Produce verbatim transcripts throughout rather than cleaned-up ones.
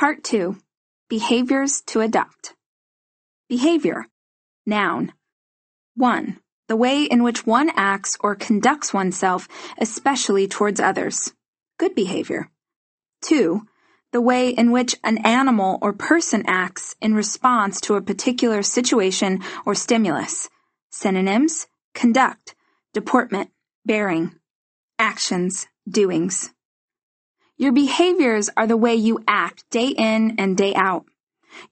Part two. Behaviors to adopt. Behavior. Noun. one. The way in which one acts or conducts oneself, especially towards others. Good behavior. two. The way in which an animal or person acts in response to a particular situation or stimulus. Synonyms: conduct, deportment, bearing, actions, doings. Your behaviors are the way you act day in and day out.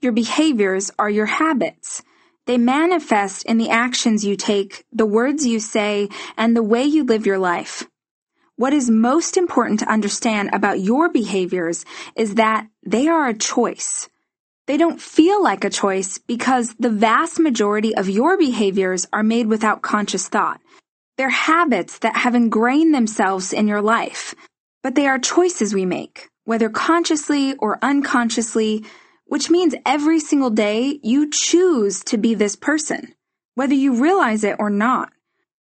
Your behaviors are your habits. They manifest in the actions you take, the words you say, and the way you live your life. What is most important to understand about your behaviors is that they are a choice. They don't feel like a choice because the vast majority of your behaviors are made without conscious thought. They're habits that have ingrained themselves in your life, but they are choices we make, whether consciously or unconsciously, which means every single day you choose to be this person, whether you realize it or not.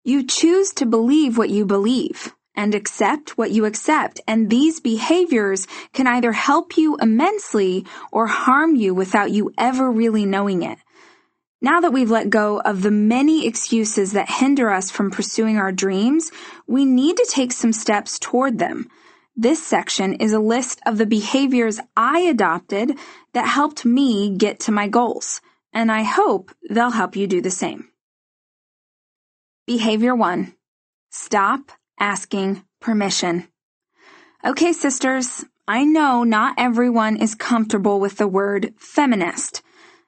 You choose to believe what you believe and accept what you accept, and these behaviors can either help you immensely or harm you without you ever really knowing it. Now that we've let go of the many excuses that hinder us from pursuing our dreams, we need to take some steps toward them. This section is a list of the behaviors I adopted that helped me get to my goals, and I hope they'll help you do the same. Behavior one. Stop asking permission. Okay, sisters, I know not everyone is comfortable with the word feminist.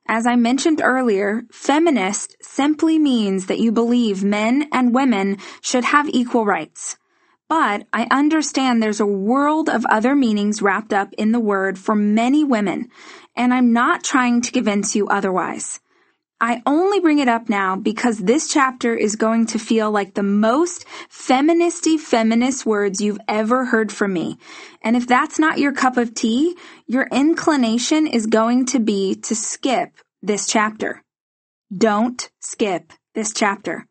As I mentioned earlier, feminist simply means that you believe men and women should have equal rights. But I understand there's a world of other meanings wrapped up in the word for many women, and I'm not trying to convince you otherwise. I only bring it up now because this chapter is going to feel like the most feministy feminist words you've ever heard from me. And if that's not your cup of tea, your inclination is going to be to skip this chapter. Don't skip this chapter.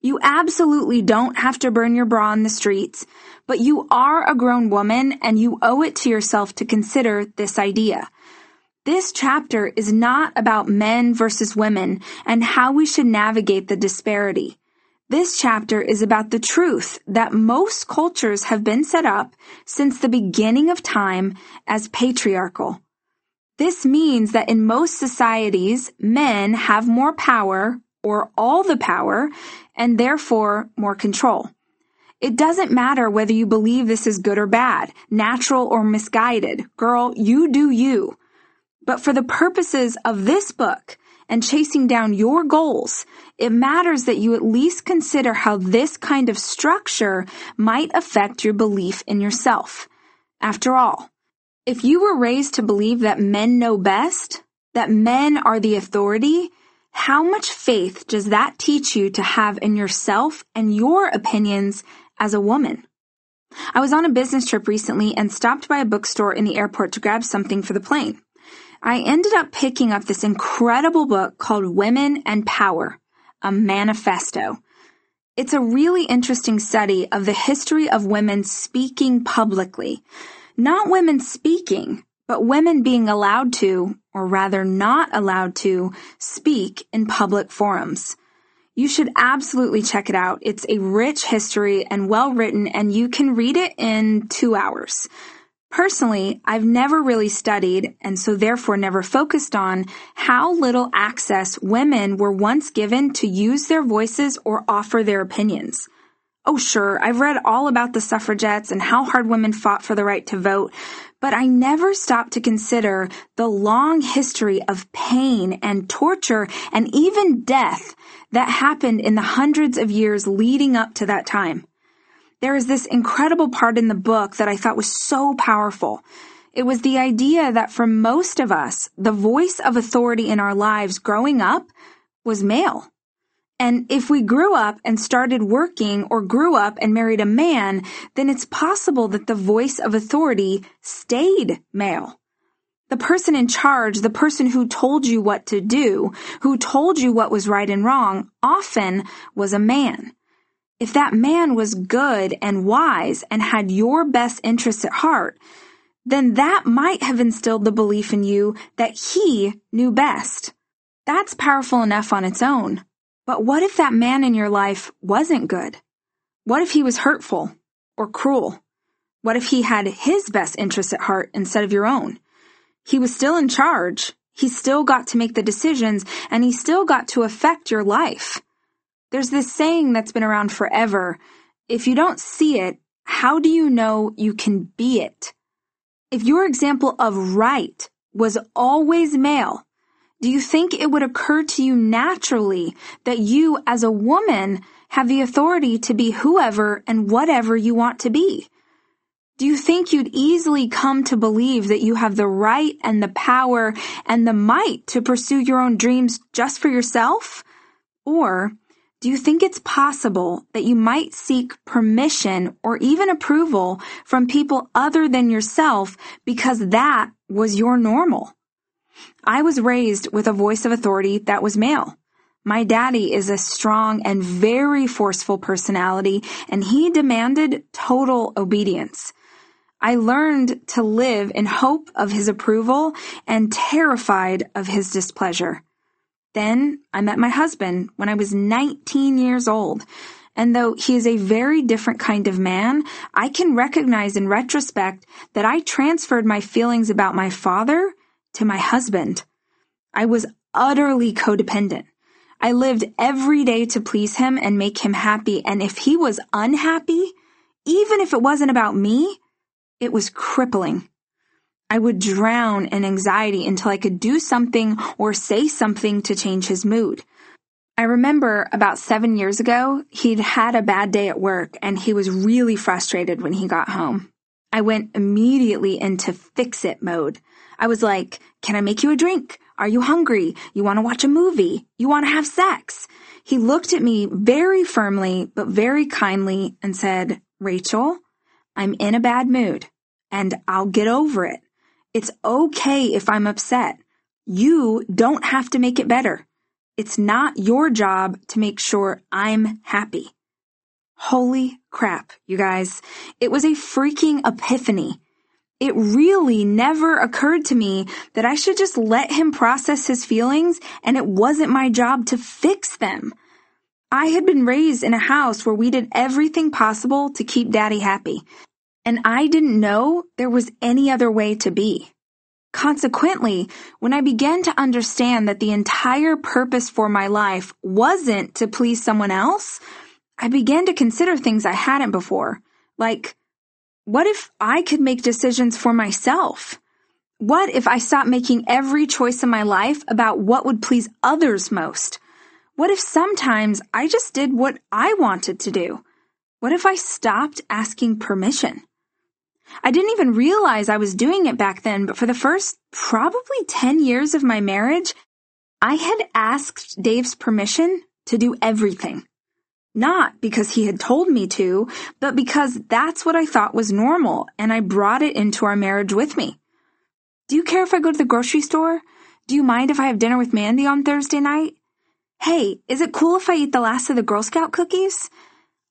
You absolutely don't have to burn your bra on the streets, but you are a grown woman and you owe it to yourself to consider this idea. This chapter is not about men versus women and how we should navigate the disparity. This chapter is about the truth that most cultures have been set up since the beginning of time as patriarchal. This means that in most societies, men have more power, or all the power, and therefore more control. It doesn't matter whether you believe this is good or bad, natural or misguided. Girl, you do you. But for the purposes of this book and chasing down your goals, it matters that you at least consider how this kind of structure might affect your belief in yourself. After all, if you were raised to believe that men know best, that men are the authority, how much faith does that teach you to have in yourself and your opinions as a woman? I was on a business trip recently and stopped by a bookstore in the airport to grab something for the plane. I ended up picking up this incredible book called Women and Power, a Manifesto. It's a really interesting study of the history of women speaking publicly. Not women speaking, but women being allowed to, or rather not allowed to, speak in public forums. You should absolutely check it out. It's a rich history and well-written, and you can read it in two hours. Personally, I've never really studied, and so therefore never focused on, how little access women were once given to use their voices or offer their opinions. Oh sure, I've read all about the suffragettes and how hard women fought for the right to vote, but I never stopped to consider the long history of pain and torture and even death that happened in the hundreds of years leading up to that time. There is this incredible part in the book that I thought was so powerful. It was the idea that for most of us, the voice of authority in our lives growing up was male. And if we grew up and started working or grew up and married a man, then it's possible that the voice of authority stayed male. The person in charge, the person who told you what to do, who told you what was right and wrong, often was a man. If that man was good and wise and had your best interests at heart, then that might have instilled the belief in you that he knew best. That's powerful enough on its own. But what if that man in your life wasn't good? What if he was hurtful or cruel? What if he had his best interests at heart instead of your own? He was still in charge. He still got to make the decisions, and he still got to affect your life. There's this saying that's been around forever. If you don't see it, how do you know you can be it? If your example of right was always male, do you think it would occur to you naturally that you, as a woman, have the authority to be whoever and whatever you want to be? Do you think you'd easily come to believe that you have the right and the power and the might to pursue your own dreams just for yourself? Or do you think it's possible that you might seek permission or even approval from people other than yourself because that was your normal? I was raised with a voice of authority that was male. My daddy is a strong and very forceful personality, and he demanded total obedience. I learned to live in hope of his approval and terrified of his displeasure. Then I met my husband when I was nineteen years old, and though he is a very different kind of man, I can recognize in retrospect that I transferred my feelings about my father to my husband. I was utterly codependent. I lived every day to please him and make him happy, and if he was unhappy, even if it wasn't about me, it was crippling. I would drown in anxiety until I could do something or say something to change his mood. I remember about seven years ago, he'd had a bad day at work, and he was really frustrated when he got home. I went immediately into fix-it mode. I was like, "Can I make you a drink? Are you hungry? You want to watch a movie? You want to have sex?" He looked at me very firmly but very kindly and said, "Rachel, I'm in a bad mood, and I'll get over it. It's okay if I'm upset. You don't have to make it better. It's not your job to make sure I'm happy." Holy crap, you guys. It was a freaking epiphany. It really never occurred to me that I should just let him process his feelings, and it wasn't my job to fix them. I had been raised in a house where we did everything possible to keep Daddy happy, and I didn't know there was any other way to be. Consequently, when I began to understand that the entire purpose for my life wasn't to please someone else, I began to consider things I hadn't before, like, what if I could make decisions for myself? What if I stopped making every choice in my life about what would please others most? What if sometimes I just did what I wanted to do? What if I stopped asking permission? I didn't even realize I was doing it back then, but for the first probably ten years of my marriage, I had asked Dave's permission to do everything. Not because he had told me to, but because that's what I thought was normal, and I brought it into our marriage with me. Do you care if I go to the grocery store? Do you mind if I have dinner with Mandy on Thursday night? Hey, is it cool if I eat the last of the Girl Scout cookies?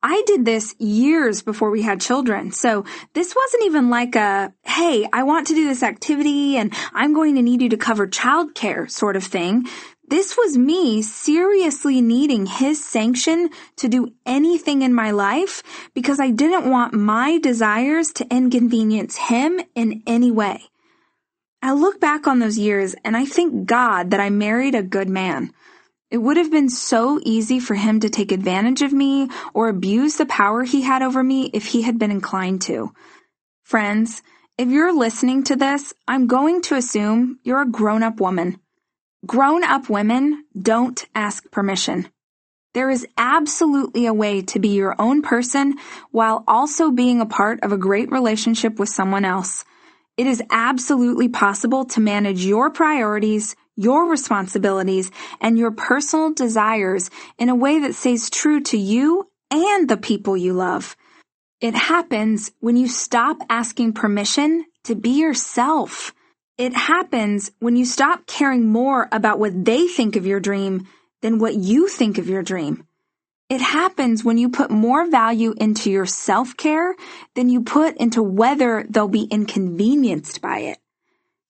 I did this years before we had children, so this wasn't even like a, hey, I want to do this activity and I'm going to need you to cover childcare sort of thing. This was me seriously needing his sanction to do anything in my life because I didn't want my desires to inconvenience him in any way. I look back on those years and I thank God that I married a good man. It would have been so easy for him to take advantage of me or abuse the power he had over me if he had been inclined to. Friends, if you're listening to this, I'm going to assume you're a grown-up woman. Grown-up women don't ask permission. There is absolutely a way to be your own person while also being a part of a great relationship with someone else. It is absolutely possible to manage your priorities, your responsibilities, and your personal desires in a way that stays true to you and the people you love. It happens when you stop asking permission to be yourself. It happens when you stop caring more about what they think of your dream than what you think of your dream. It happens when you put more value into your self-care than you put into whether they'll be inconvenienced by it.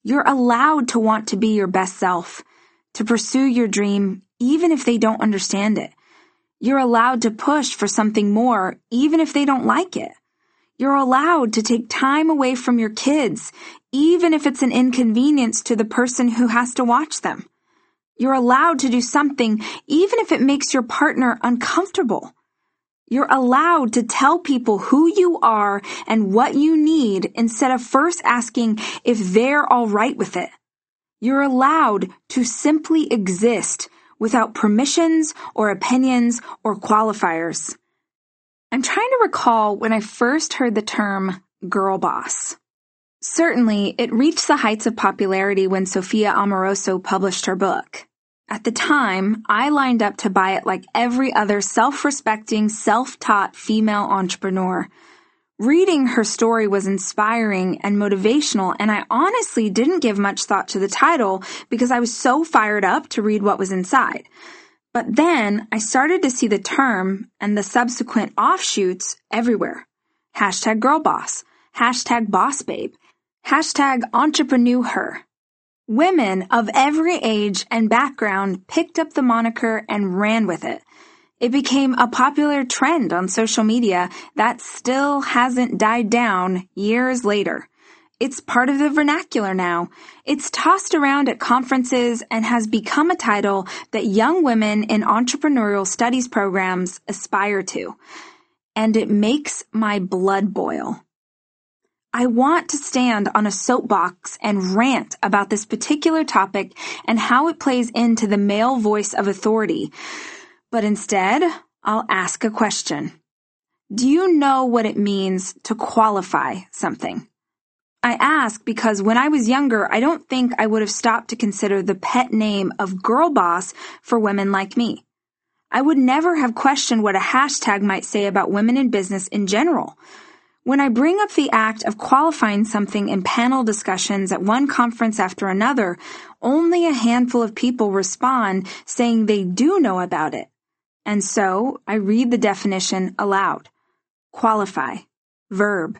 You're allowed to want to be your best self, to pursue your dream even if they don't understand it. You're allowed to push for something more even if they don't like it. You're allowed to take time away from your kids even if it's an inconvenience to the person who has to watch them. You're allowed to do something even if it makes your partner uncomfortable. You're allowed to tell people who you are and what you need instead of first asking if they're all right with it. You're allowed to simply exist without permissions or opinions or qualifiers. I'm trying to recall when I first heard the term girl boss. Certainly, it reached the heights of popularity when Sophia Amoroso published her book. At the time, I lined up to buy it like every other self-respecting, self-taught female entrepreneur. Reading her story was inspiring and motivational, and I honestly didn't give much thought to the title because I was so fired up to read what was inside. But then I started to see the term and the subsequent offshoots everywhere. Hashtag girl boss. Hashtag boss babe. Hashtag entrepreneur her. Women of every age and background picked up the moniker and ran with it. It became a popular trend on social media that still hasn't died down years later. It's part of the vernacular now. It's tossed around at conferences and has become a title that young women in entrepreneurial studies programs aspire to. And it makes my blood boil. I want to stand on a soapbox and rant about this particular topic and how it plays into the male voice of authority. But instead, I'll ask a question. Do you know what it means to qualify something? I ask because when I was younger, I don't think I would have stopped to consider the pet name of girl boss for women like me. I would never have questioned what a hashtag might say about women in business in general. When I bring up the act of qualifying something in panel discussions at one conference after another, only a handful of people respond saying they do know about it. And so I read the definition aloud. Qualify. Verb.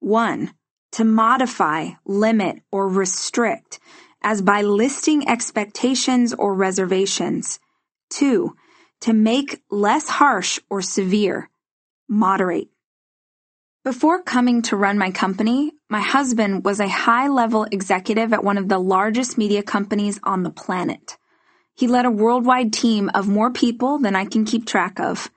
one. To modify, limit, or restrict, as by listing expectations or reservations. two. To make less harsh or severe. Moderate. Before coming to run my company, my husband was a high-level executive at one of the largest media companies on the planet. He led a worldwide team of more people than I can keep track of.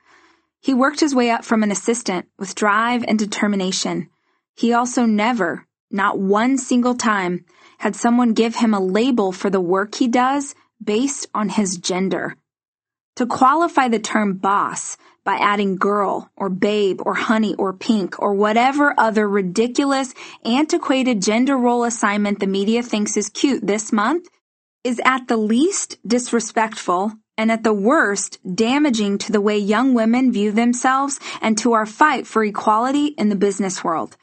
He worked his way up from an assistant with drive and determination. He also never, not one single time, had someone give him a label for the work he does based on his gender. To qualify the term boss by adding girl or babe or honey or pink or whatever other ridiculous, antiquated gender role assignment the media thinks is cute this month is at the least disrespectful and at the worst damaging to the way young women view themselves and to our fight for equality in the business world.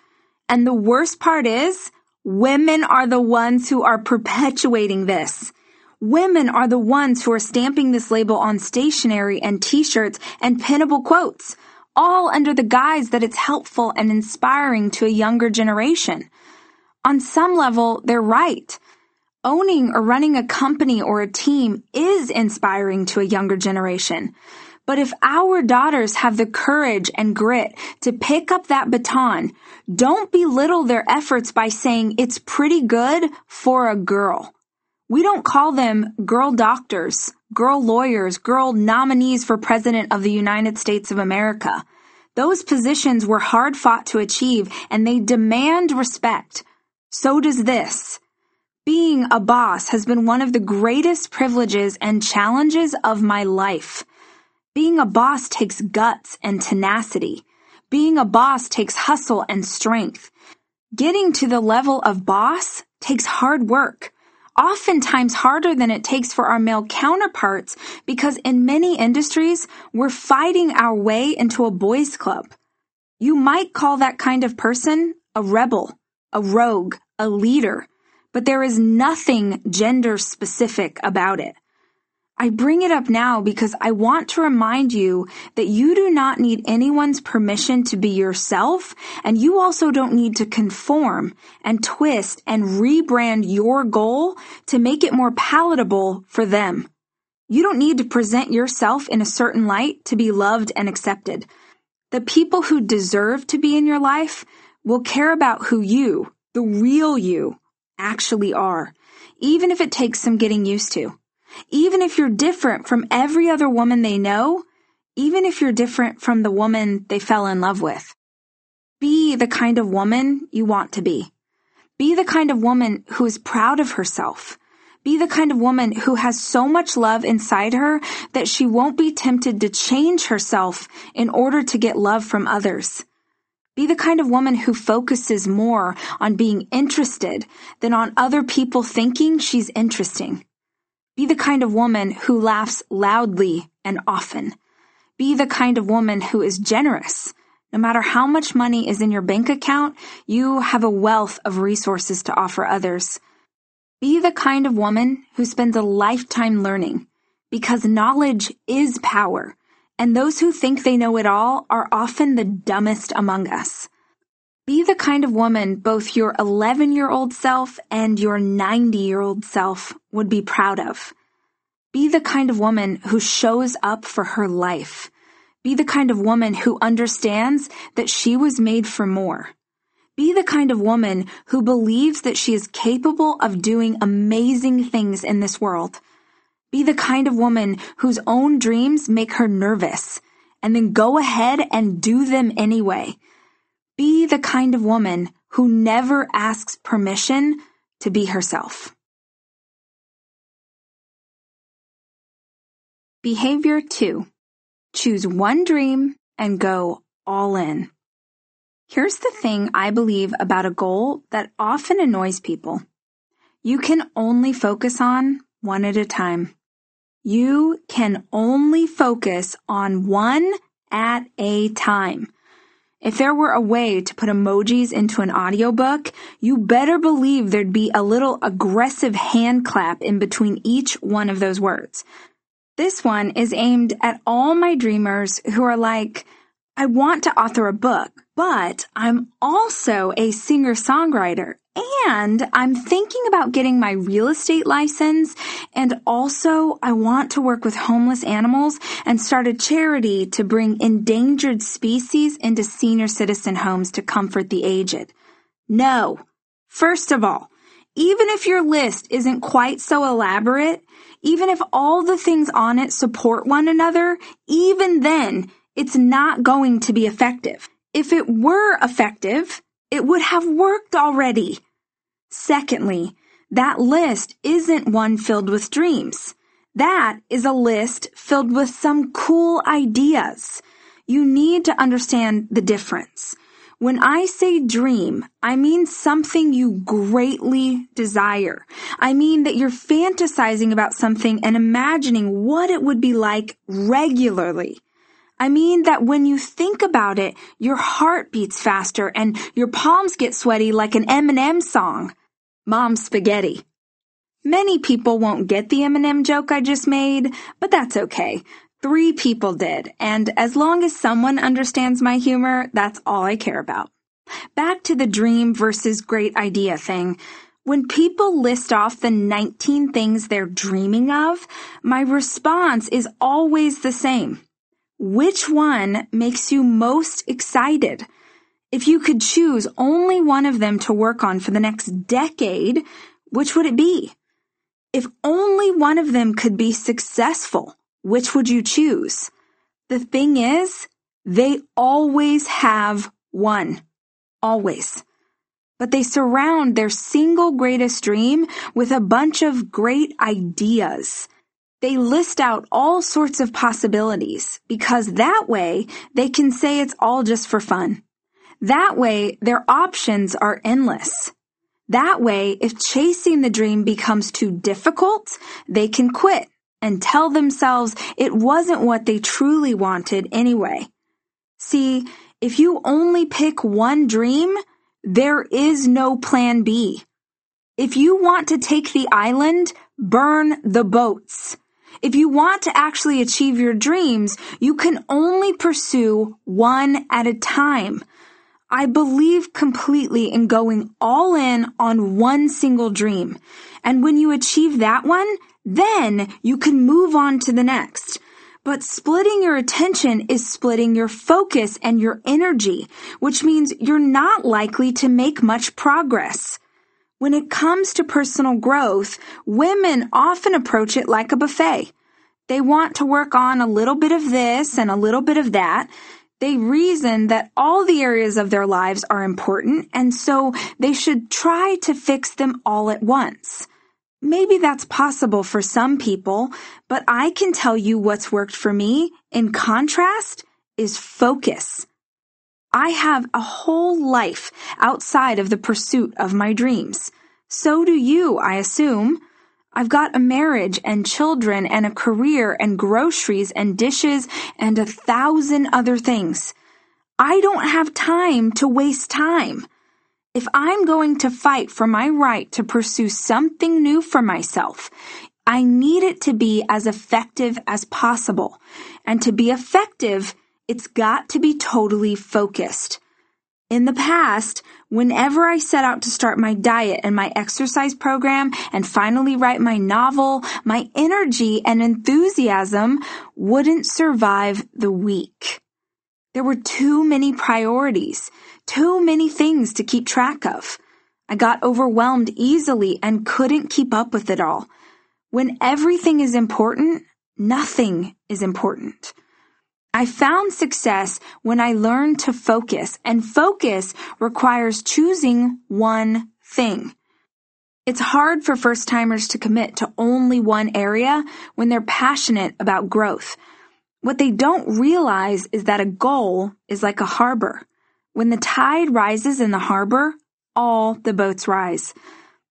And the worst part is, women are the ones who are perpetuating this. Women are the ones who are stamping this label on stationery and t-shirts and pinnable quotes, all under the guise that it's helpful and inspiring to a younger generation. On some level, they're right. Owning or running a company or a team is inspiring to a younger generation. But if our daughters have the courage and grit to pick up that baton, don't belittle their efforts by saying it's pretty good for a girl. We don't call them girl doctors, girl lawyers, girl nominees for President of the United States of America. Those positions were hard fought to achieve, and they demand respect. So does this. Being a boss has been one of the greatest privileges and challenges of my life. Being a boss takes guts and tenacity. Being a boss takes hustle and strength. Getting to the level of boss takes hard work. Oftentimes harder than it takes for our male counterparts because in many industries, we're fighting our way into a boys' club. You might call that kind of person a rebel, a rogue, a leader, but there is nothing gender-specific about it. I bring it up now because I want to remind you that you do not need anyone's permission to be yourself, and you also don't need to conform and twist and rebrand your goal to make it more palatable for them. You don't need to present yourself in a certain light to be loved and accepted. The people who deserve to be in your life will care about who you, the real you, actually are, even if it takes some getting used to. Even if you're different from every other woman they know, even if you're different from the woman they fell in love with. Be the kind of woman you want to be. Be the kind of woman who is proud of herself. Be the kind of woman who has so much love inside her that she won't be tempted to change herself in order to get love from others. Be the kind of woman who focuses more on being interested than on other people thinking she's interesting. Be the kind of woman who laughs loudly and often. Be the kind of woman who is generous. No matter how much money is in your bank account, you have a wealth of resources to offer others. Be the kind of woman who spends a lifetime learning, because knowledge is power, and those who think they know it all are often the dumbest among us. Be the kind of woman both your eleven-year-old self and your ninety-year-old self would be proud of. Be the kind of woman who shows up for her life. Be the kind of woman who understands that she was made for more. Be the kind of woman who believes that she is capable of doing amazing things in this world. Be the kind of woman whose own dreams make her nervous, and then go ahead and do them anyway. Be the kind of woman who never asks permission to be herself. Behavior two. Choose one dream and go all in. Here's the thing I believe about a goal that often annoys people. You can only focus on one at a time. You can only focus on one at a time. If there were a way to put emojis into an audiobook, you better believe there'd be a little aggressive hand clap in between each one of those words. This one is aimed at all my dreamers who are like, I want to author a book, but I'm also a singer-songwriter, and I'm thinking about getting my real estate license, and also I want to work with homeless animals and start a charity to bring endangered species into senior citizen homes to comfort the aged. No. First of all, even if your list isn't quite so elaborate, even if all the things on it support one another, even then, it's not going to be effective. If it were effective, it would have worked already. Secondly, that list isn't one filled with dreams. That is a list filled with some cool ideas. You need to understand the difference. When I say dream, I mean something you greatly desire. I mean that you're fantasizing about something and imagining what it would be like regularly. I mean that when you think about it, your heart beats faster and your palms get sweaty like an M and M song. Mom's spaghetti. Many people won't get the M and M joke I just made, but that's okay. Three people did, and as long as someone understands my humor, that's all I care about. Back to the dream versus great idea thing. When people list off the nineteen things they're dreaming of, my response is always the same. Which one makes you most excited? If you could choose only one of them to work on for the next decade, which would it be? If only one of them could be successful, which would you choose? The thing is, they always have one. Always. But they surround their single greatest dream with a bunch of great ideas. They list out all sorts of possibilities because that way they can say it's all just for fun. That way their options are endless. That way if chasing the dream becomes too difficult, they can quit and tell themselves it wasn't what they truly wanted anyway. See, if you only pick one dream, there is no plan B. If you want to take the island, burn the boats. If you want to actually achieve your dreams, you can only pursue one at a time. I believe completely in going all in on one single dream. And when you achieve that one, then you can move on to the next. But splitting your attention is splitting your focus and your energy, which means you're not likely to make much progress. When it comes to personal growth, women often approach it like a buffet. They want to work on a little bit of this and a little bit of that. They reason that all the areas of their lives are important, and so they should try to fix them all at once. Maybe that's possible for some people, but I can tell you what's worked for me, in contrast, is focus. I have a whole life outside of the pursuit of my dreams. So do you, I assume. I've got a marriage and children and a career and groceries and dishes and a thousand other things. I don't have time to waste time. If I'm going to fight for my right to pursue something new for myself, I need it to be as effective as possible. And to be effective, it's got to be totally focused. In the past, whenever I set out to start my diet and my exercise program and finally write my novel, my energy and enthusiasm wouldn't survive the week. There were too many priorities, too many things to keep track of. I got overwhelmed easily and couldn't keep up with it all. When everything is important, nothing is important. I found success when I learned to focus, and focus requires choosing one thing. It's hard for first-timers to commit to only one area when they're passionate about growth. What they don't realize is that a goal is like a harbor. When the tide rises in the harbor, all the boats rise.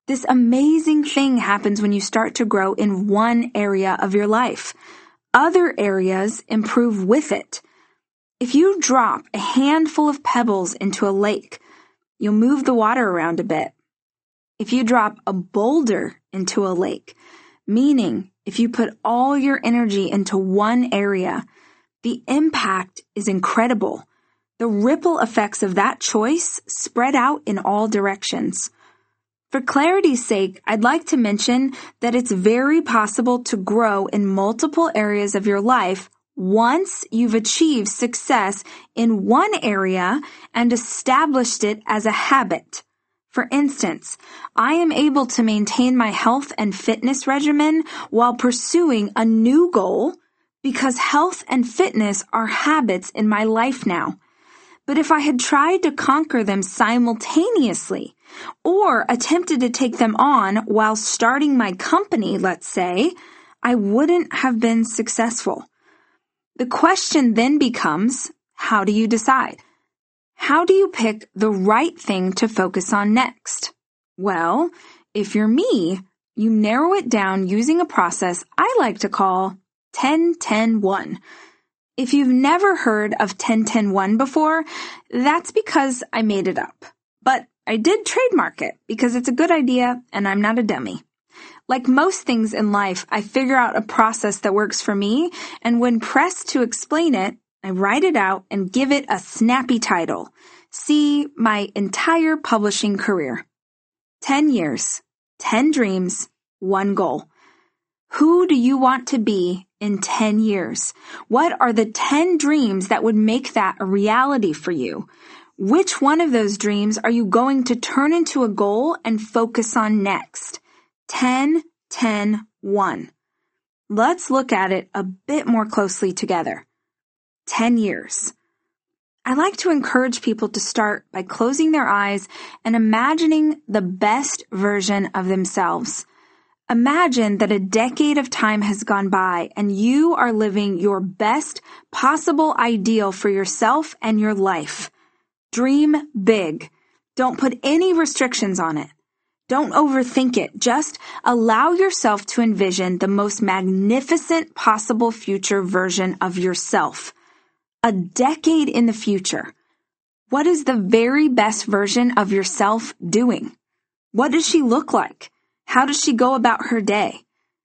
This amazing thing happens when you start to grow in one area of your life. Other areas improve with it. If you drop a handful of pebbles into a lake, you'll move the water around a bit. If you drop a boulder into a lake, meaning if you put all your energy into one area, the impact is incredible. The ripple effects of that choice spread out in all directions. For clarity's sake, I'd like to mention that it's very possible to grow in multiple areas of your life once you've achieved success in one area and established it as a habit. For instance, I am able to maintain my health and fitness regimen while pursuing a new goal because health and fitness are habits in my life now. But if I had tried to conquer them simultaneously or attempted to take them on while starting my company, let's say, I wouldn't have been successful. The question then becomes, how do you decide? How do you pick the right thing to focus on next? Well, if you're me, you narrow it down using a process I like to call ten ten one. If you've never heard of ten ten one before, that's because I made it up. But I did trademark it because it's a good idea and I'm not a dummy. Like most things in life, I figure out a process that works for me, and when pressed to explain it, I write it out and give it a snappy title. See my entire publishing career. ten years, ten dreams, one goal. Who do you want to be in ten years? What are the ten dreams that would make that a reality for you? Which one of those dreams are you going to turn into a goal and focus on next? ten ten one. Let's look at it a bit more closely together. ten years. I like to encourage people to start by closing their eyes and imagining the best version of themselves. Imagine that a decade of time has gone by and you are living your best possible ideal for yourself and your life. Dream big. Don't put any restrictions on it. Don't overthink it. Just allow yourself to envision the most magnificent possible future version of yourself. A decade in the future. What is the very best version of yourself doing? What does she look like? How does she go about her day?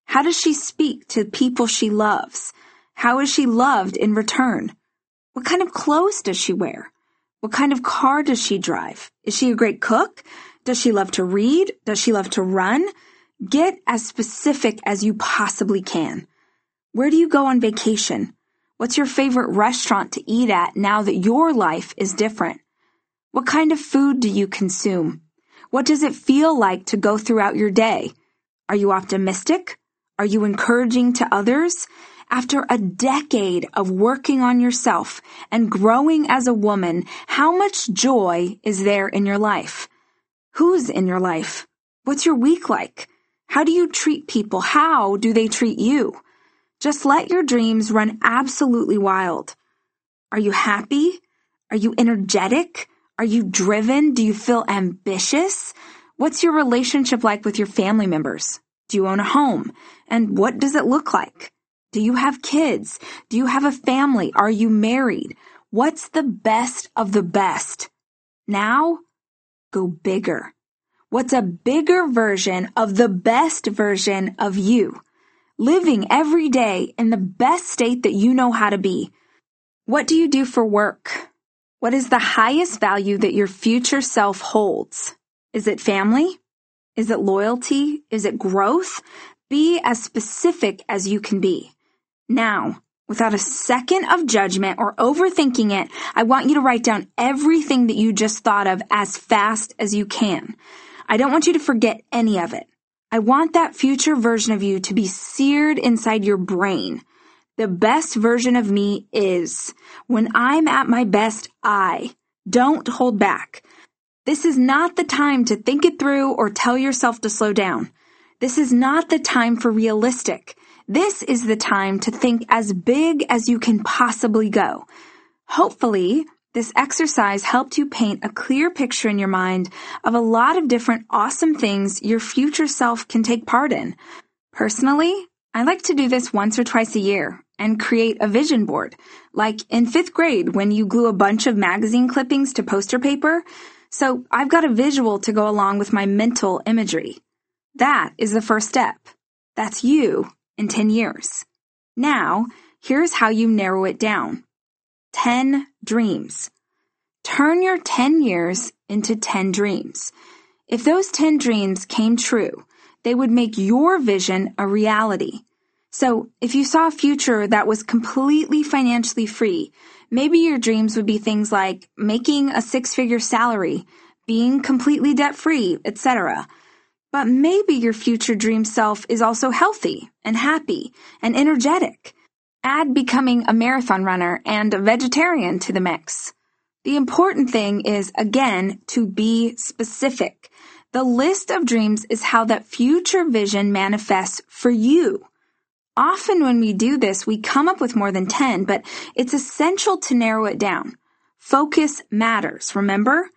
How does she speak to people she loves? How is she loved in return? What kind of clothes does she wear? What kind of car does she drive? Is she a great cook? Does she love to read? Does she love to run? Get as specific as you possibly can. Where do you go on vacation? What's your favorite restaurant to eat at now that your life is different? What kind of food do you consume? What does it feel like to go throughout your day? Are you optimistic? Are you encouraging to others? After a decade of working on yourself and growing as a woman, how much joy is there in your life? Who's in your life? What's your week like? How do you treat people? How do they treat you? Just let your dreams run absolutely wild. Are you happy? Are you energetic? Are you driven? Do you feel ambitious? What's your relationship like with your family members? Do you own a home? And what does it look like? Do you have kids? Do you have a family? Are you married? What's the best of the best? Now, go bigger. What's a bigger version of the best version of you? Living every day in the best state that you know how to be. What do you do for work? What is the highest value that your future self holds? Is it family? Is it loyalty? Is it growth? Be as specific as you can be. Now, without a second of judgment or overthinking it, I want you to write down everything that you just thought of as fast as you can. I don't want you to forget any of it. I want that future version of you to be seared inside your brain. The best version of me is, when I'm at my best, I don't hold back. This is not the time to think it through or tell yourself to slow down. This is not the time for realistic. This is the time to think as big as you can possibly go. Hopefully, this exercise helped you paint a clear picture in your mind of a lot of different awesome things your future self can take part in. Personally, I like to do this once or twice a year and create a vision board, like in fifth grade when you glue a bunch of magazine clippings to poster paper. So I've got a visual to go along with my mental imagery. That is the first step. That's you in ten years. Now, here's how you narrow it down. ten dreams. Turn your ten years into ten dreams. If those ten dreams came true, they would make your vision a reality. So if you saw a future that was completely financially free, maybe your dreams would be things like making a six-figure salary, being completely debt-free, et cetera, but maybe your future dream self is also healthy and happy and energetic. Add becoming a marathon runner and a vegetarian to the mix. The important thing is, again, to be specific. The list of dreams is how that future vision manifests for you. Often when we do this, we come up with more than ten, but it's essential to narrow it down. Focus matters, remember?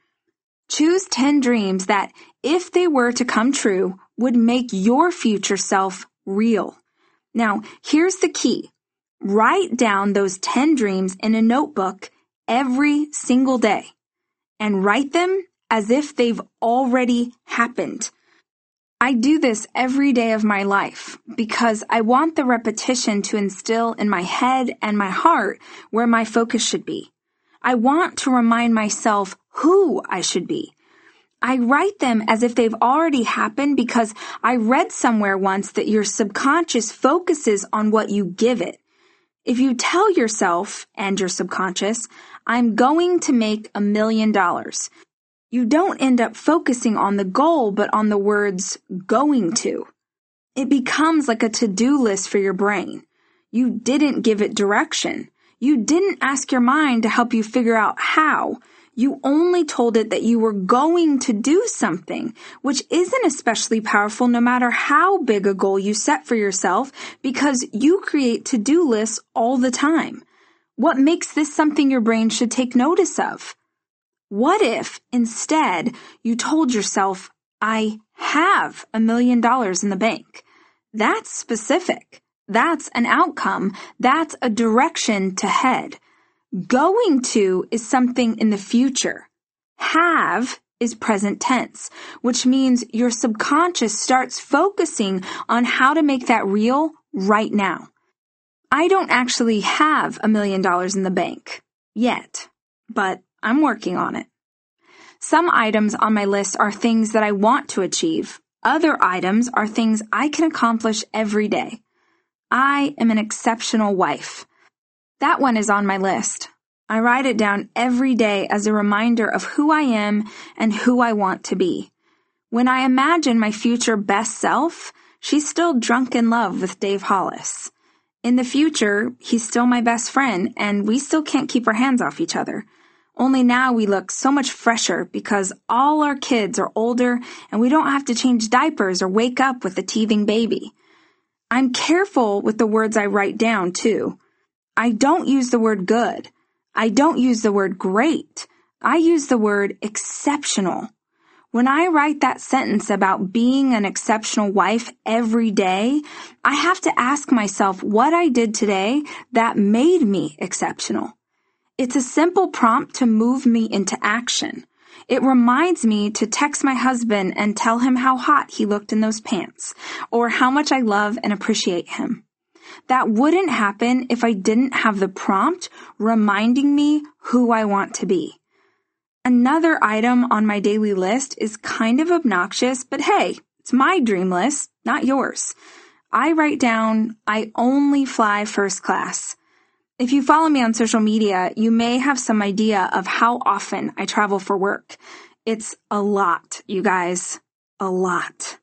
Choose ten dreams that, if they were to come true, would make your future self real. Now, here's the key. Write down those ten dreams in a notebook every single day and write them as if they've already happened. I do this every day of my life because I want the repetition to instill in my head and my heart where my focus should be. I want to remind myself who I should be. I write them as if they've already happened because I read somewhere once that your subconscious focuses on what you give it. If you tell yourself and your subconscious, I'm going to make a million dollars, you don't end up focusing on the goal but on the words going to. It becomes like a to-do list for your brain. You didn't give it direction. You didn't ask your mind to help you figure out how. You only told it that you were going to do something, which isn't especially powerful no matter how big a goal you set for yourself because you create to-do lists all the time. What makes this something your brain should take notice of? What if, instead, you told yourself, I have a million dollars in the bank? That's specific. That's an outcome. That's a direction to head. Going to is something in the future. Have is present tense, which means your subconscious starts focusing on how to make that real right now. I don't actually have a million dollars in the bank yet, but I'm working on it. Some items on my list are things that I want to achieve. Other items are things I can accomplish every day. I am an exceptional wife. That one is on my list. I write it down every day as a reminder of who I am and who I want to be. When I imagine my future best self, she's still drunk in love with Dave Hollis. In the future, he's still my best friend, and we still can't keep our hands off each other. Only now we look so much fresher because all our kids are older and we don't have to change diapers or wake up with a teething baby. I'm careful with the words I write down, too. I don't use the word good. I don't use the word great. I use the word exceptional. When I write that sentence about being an exceptional wife every day, I have to ask myself what I did today that made me exceptional. It's a simple prompt to move me into action. It reminds me to text my husband and tell him how hot he looked in those pants, or how much I love and appreciate him. That wouldn't happen if I didn't have the prompt reminding me who I want to be. Another item on my daily list is kind of obnoxious, but hey, it's my dream list, not yours. I write down, I only fly first class. If you follow me on social media, you may have some idea of how often I travel for work. It's a lot, you guys. A lot.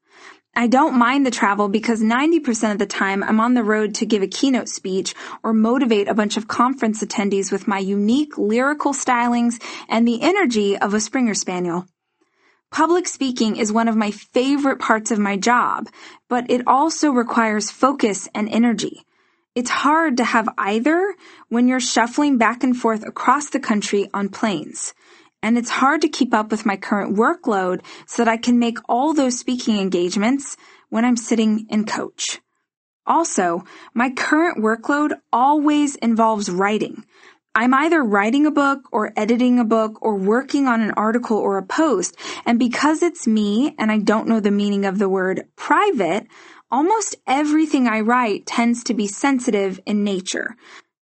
I don't mind the travel because ninety percent of the time I'm on the road to give a keynote speech or motivate a bunch of conference attendees with my unique lyrical stylings and the energy of a Springer Spaniel. Public speaking is one of my favorite parts of my job, but it also requires focus and energy. It's hard to have either when you're shuffling back and forth across the country on planes. And it's hard to keep up with my current workload so that I can make all those speaking engagements when I'm sitting in coach. Also, my current workload always involves writing. I'm either writing a book or editing a book or working on an article or a post, and because it's me and I don't know the meaning of the word private, almost everything I write tends to be sensitive in nature.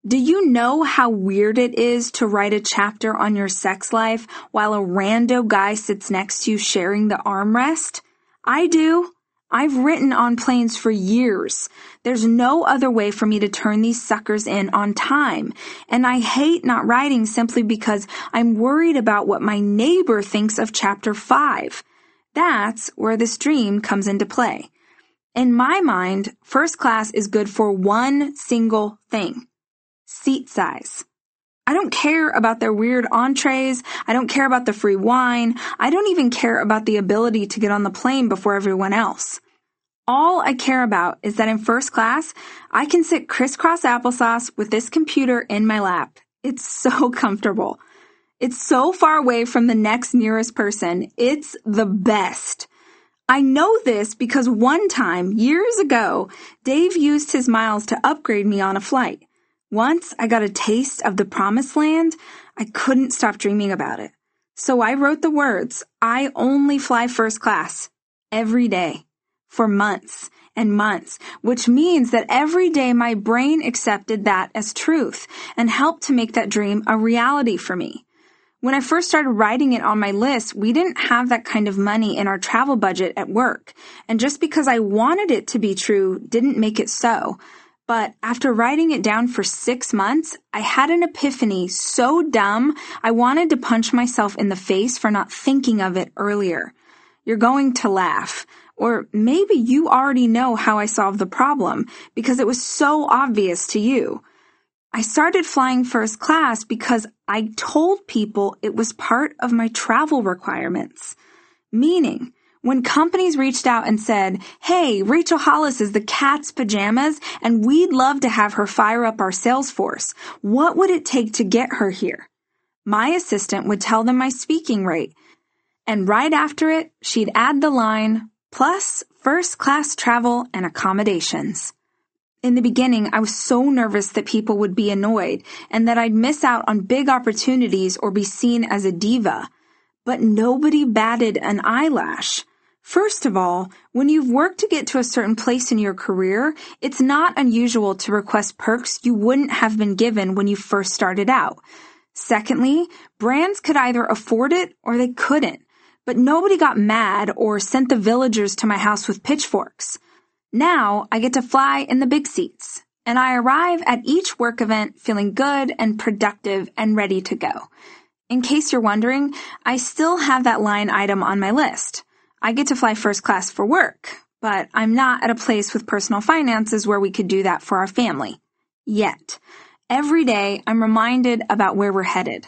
Do you know how weird it is to write a chapter on your sex life while a rando guy sits next to you sharing the armrest? I do. I've written on planes for years. There's no other way for me to turn these suckers in on time. And I hate not writing simply because I'm worried about what my neighbor thinks of chapter five. That's where this dream comes into play. In my mind, first class is good for one single thing. Seat size. I don't care about their weird entrees. I don't care about the free wine. I don't even care about the ability to get on the plane before everyone else. All I care about is that in first class, I can sit crisscross applesauce with this computer in my lap. It's so comfortable. It's so far away from the next nearest person. It's the best. I know this because one time, years ago, Dave used his miles to upgrade me on a flight. Once I got a taste of the promised land, I couldn't stop dreaming about it. So I wrote the words, I only fly first class, every day, for months and months, which means that every day my brain accepted that as truth and helped to make that dream a reality for me. When I first started writing it on my list, we didn't have that kind of money in our travel budget at work, and just because I wanted it to be true didn't make it so. But after writing it down for six months, I had an epiphany so dumb I wanted to punch myself in the face for not thinking of it earlier. You're going to laugh, or maybe you already know how I solved the problem because it was so obvious to you. I started flying first class because I told people it was part of my travel requirements. Meaning, when companies reached out and said, hey, Rachel Hollis is the cat's pajamas and we'd love to have her fire up our sales force. What would it take to get her here? My assistant would tell them my speaking rate. And right after it, she'd add the line, plus first class travel and accommodations. In the beginning, I was so nervous that people would be annoyed and that I'd miss out on big opportunities or be seen as a diva. but nobody batted an eyelash. First of all, when you've worked to get to a certain place in your career, it's not unusual to request perks you wouldn't have been given when you first started out. Secondly, brands could either afford it or they couldn't, but nobody got mad or sent the villagers to my house with pitchforks. Now I get to fly in the big seats, and I arrive at each work event feeling good and productive and ready to go. In case you're wondering, I still have that line item on my list. I get to fly first class for work, but I'm not at a place with personal finances where we could do that for our family. Yet. Every day, I'm reminded about where we're headed.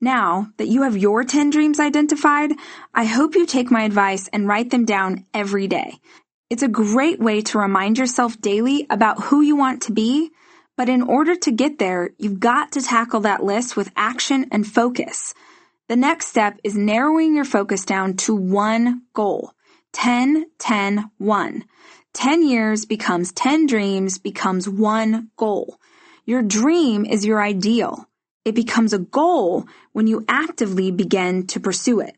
Now that you have your ten dreams identified, I hope you take my advice and write them down every day. It's a great way to remind yourself daily about who you want to be, but in order to get there, you've got to tackle that list with action and focus. The next step is narrowing your focus down to one goal. ten, ten, one. ten years becomes ten dreams becomes one goal. Your dream is your ideal. It becomes a goal when you actively begin to pursue it.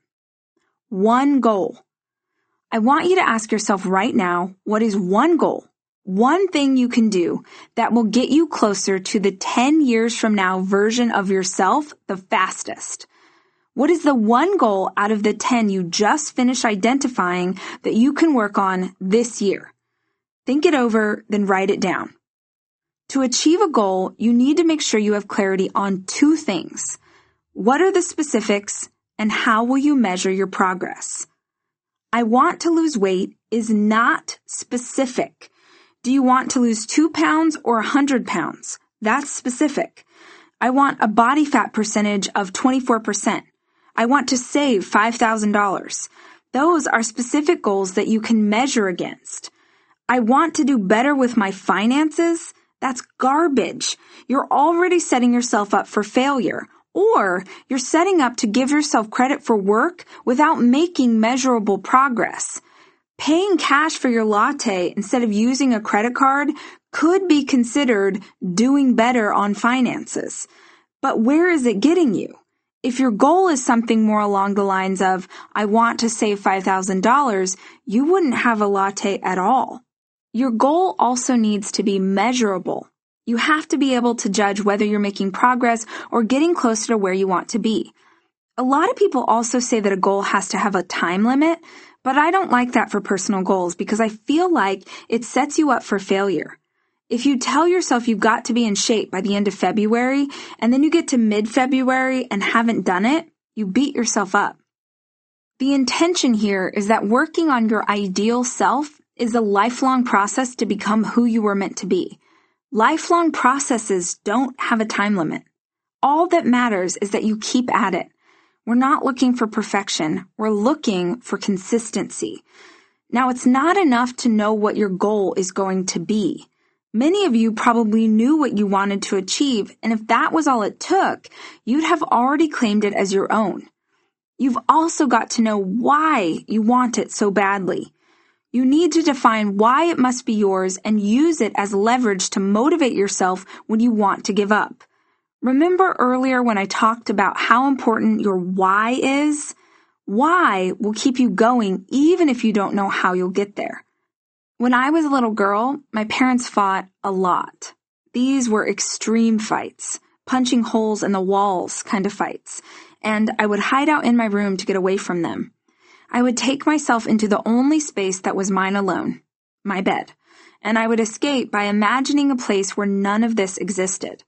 One goal. I want you to ask yourself right now, what is one goal? One thing you can do that will get you closer to the ten years from now version of yourself the fastest. What is the one goal out of the ten you just finished identifying that you can work on this year? Think it over, then write it down. To achieve a goal, you need to make sure you have clarity on two things. What are the specifics, and how will you measure your progress? I want to lose weight is not specific. Do you want to lose two pounds or one hundred pounds? That's specific. I want a body fat percentage of twenty-four percent. I want to save five thousand dollars. Those are specific goals that you can measure against. I want to do better with my finances. That's garbage. You're already setting yourself up for failure, or you're setting up to give yourself credit for work without making measurable progress. Paying cash for your latte instead of using a credit card could be considered doing better on finances. But where is it getting you? If your goal is something more along the lines of, I want to save five thousand dollars, you wouldn't have a latte at all. Your goal also needs to be measurable. You have to be able to judge whether you're making progress or getting closer to where you want to be. A lot of people also say that a goal has to have a time limit, but I don't like that for personal goals because I feel like it sets you up for failure. If you tell yourself you've got to be in shape by the end of February and then you get to mid-February and haven't done it, you beat yourself up. The intention here is that working on your ideal self is a lifelong process to become who you were meant to be. Lifelong processes don't have a time limit. All that matters is that you keep at it. We're not looking for perfection. We're looking for consistency. Now, it's not enough to know what your goal is going to be. Many of you probably knew what you wanted to achieve, and if that was all it took, you'd have already claimed it as your own. You've also got to know why you want it so badly. You need to define why it must be yours and use it as leverage to motivate yourself when you want to give up. Remember earlier when I talked about how important your why is? Why will keep you going even if you don't know how you'll get there. When I was a little girl, my parents fought a lot. These were extreme fights, punching holes in the walls kind of fights, and I would hide out in my room to get away from them. I would take myself into the only space that was mine alone, my bed, and I would escape by imagining a place where none of this existed.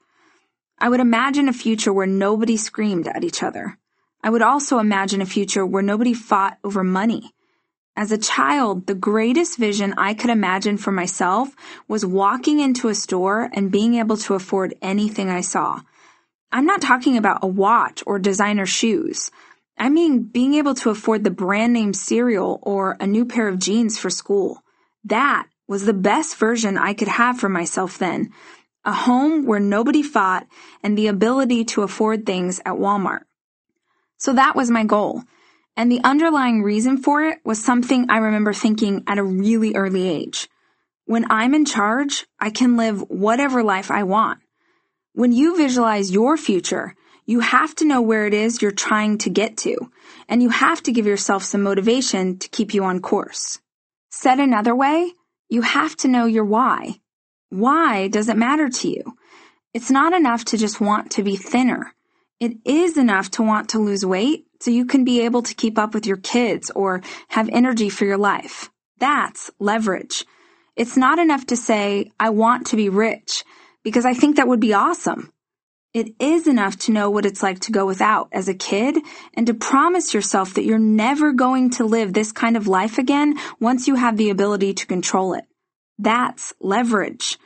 I would imagine a future where nobody screamed at each other. I would also imagine a future where nobody fought over money. As a child, the greatest vision I could imagine for myself was walking into a store and being able to afford anything I saw. I'm not talking about a watch or designer shoes. I mean, being able to afford the brand name cereal or a new pair of jeans for school. That was the best version I could have for myself then. A home where nobody fought and the ability to afford things at Walmart. So that was my goal. And the underlying reason for it was something I remember thinking at a really early age. When I'm in charge, I can live whatever life I want. When you visualize your future, You have to know where it is you're trying to get to, and you have to give yourself some motivation to keep you on course. Said another way, you have to know your why. Why does it matter to you? It's not enough to just want to be thinner. It is enough to want to lose weight so you can be able to keep up with your kids or have energy for your life. That's leverage. It's not enough to say, I want to be rich, because I think that would be awesome. It is enough to know what it's like to go without as a kid and to promise yourself that you're never going to live this kind of life again once you have the ability to control it. That's leverage.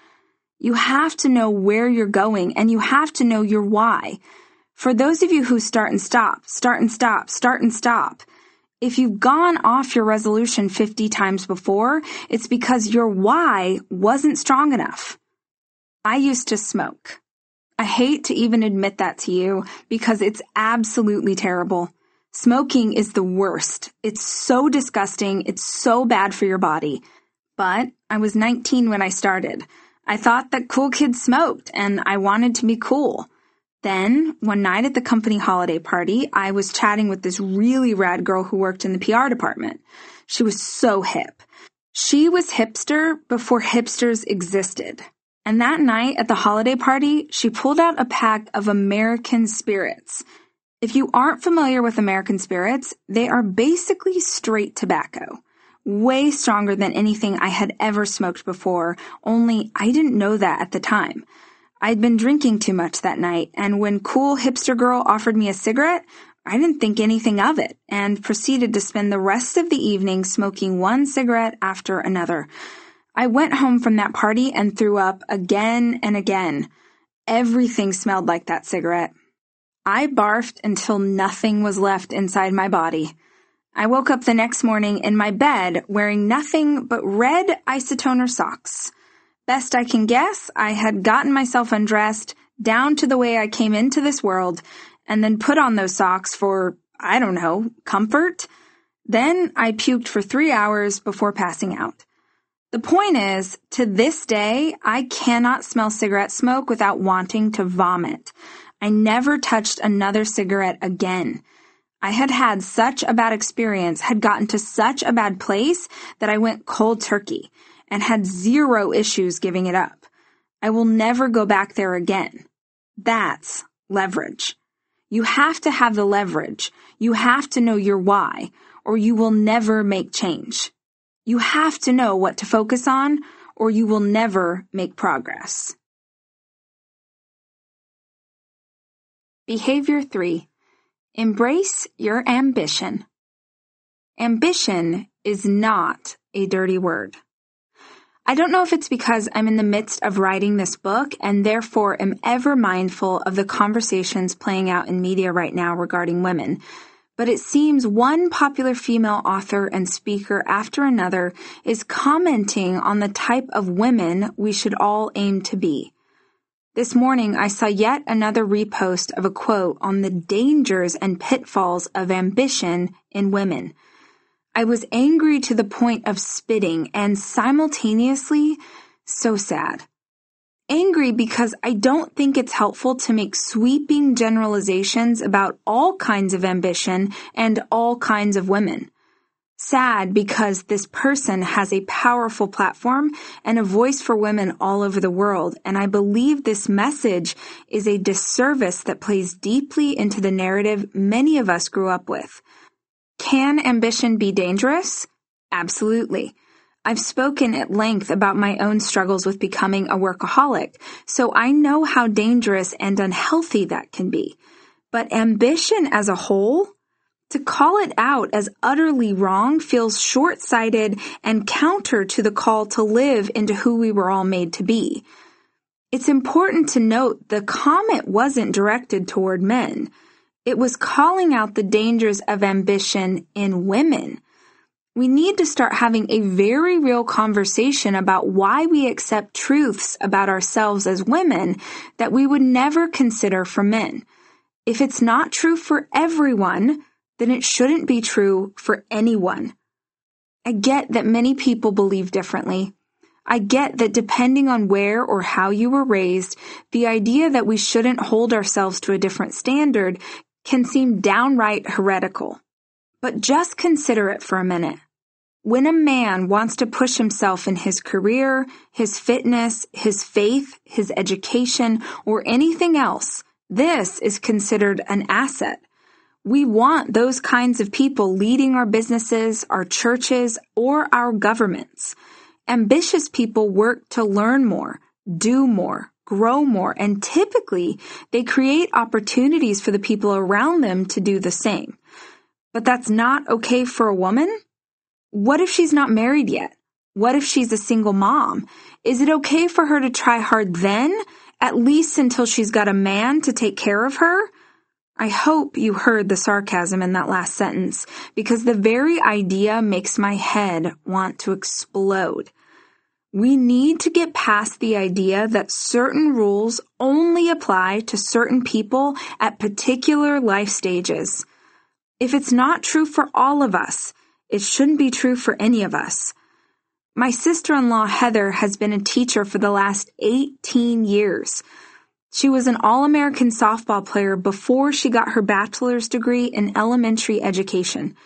You have to know where you're going and you have to know your why. For those of you who start and stop, start and stop, start and stop, if you've gone off your resolution fifty times before, it's because your why wasn't strong enough. I used to smoke. I hate to even admit that to you because it's absolutely terrible. Smoking is the worst. It's so disgusting. It's so bad for your body. But I was nineteen when I started. I thought that cool kids smoked and I wanted to be cool. Then, one night at the company holiday party, I was chatting with this really rad girl who worked in the P R department. She was so hip. She was hipster before hipsters existed. And that night at the holiday party, she pulled out a pack of American Spirits. If you aren't familiar with American Spirits, they are basically straight tobacco. Way stronger than anything I had ever smoked before, only I didn't know that at the time. I'd been drinking too much that night, and when cool hipster girl offered me a cigarette, I didn't think anything of it and proceeded to spend the rest of the evening smoking one cigarette after another. I went home from that party and threw up again and again. Everything smelled like that cigarette. I barfed until nothing was left inside my body. I woke up the next morning in my bed wearing nothing but red isotoner socks. Best I can guess, I had gotten myself undressed down to the way I came into this world and then put on those socks for, I don't know, comfort. Then I puked for three hours before passing out. The point is, to this day, I cannot smell cigarette smoke without wanting to vomit. I never touched another cigarette again. I had had such a bad experience, had gotten to such a bad place that I went cold turkey and had zero issues giving it up. I will never go back there again. That's leverage. You have to have the leverage. You have to know your why, or you will never make change. You have to know what to focus on, or you will never make progress. Behavior three. Embrace your ambition. Ambition is not a dirty word. I don't know if it's because I'm in the midst of writing this book and therefore am ever mindful of the conversations playing out in media right now regarding women, but it seems one popular female author and speaker after another is commenting on the type of women we should all aim to be. This morning, I saw yet another repost of a quote on the dangers and pitfalls of ambition in women. I was angry to the point of spitting and simultaneously so sad. Angry because I don't think it's helpful to make sweeping generalizations about all kinds of ambition and all kinds of women. Sad because this person has a powerful platform and a voice for women all over the world, and I believe this message is a disservice that plays deeply into the narrative many of us grew up with. Can ambition be dangerous? Absolutely. I've spoken at length about my own struggles with becoming a workaholic, so I know how dangerous and unhealthy that can be. But ambition as a whole, to call it out as utterly wrong feels short-sighted and counter to the call to live into who we were all made to be. It's important to note the comment wasn't directed toward men. It was calling out the dangers of ambition in women. We need to start having a very real conversation about why we accept truths about ourselves as women that we would never consider for men. If it's not true for everyone, then it shouldn't be true for anyone. I get that many people believe differently. I get that depending on where or how you were raised, the idea that we shouldn't hold ourselves to a different standard can seem downright heretical. But just consider it for a minute. When a man wants to push himself in his career, his fitness, his faith, his education, or anything else, this is considered an asset. We want those kinds of people leading our businesses, our churches, or our governments. Ambitious people work to learn more, do more, grow more, and typically they create opportunities for the people around them to do the same. But that's not okay for a woman? What if she's not married yet? What if she's a single mom? Is it okay for her to try hard then, at least until she's got a man to take care of her? I hope you heard the sarcasm in that last sentence, because the very idea makes my head want to explode. We need to get past the idea that certain rules only apply to certain people at particular life stages. If it's not true for all of us, it shouldn't be true for any of us. My sister-in-law, Heather, has been a teacher for the last eighteen years. She was an All-American softball player before she got her bachelor's degree in elementary education.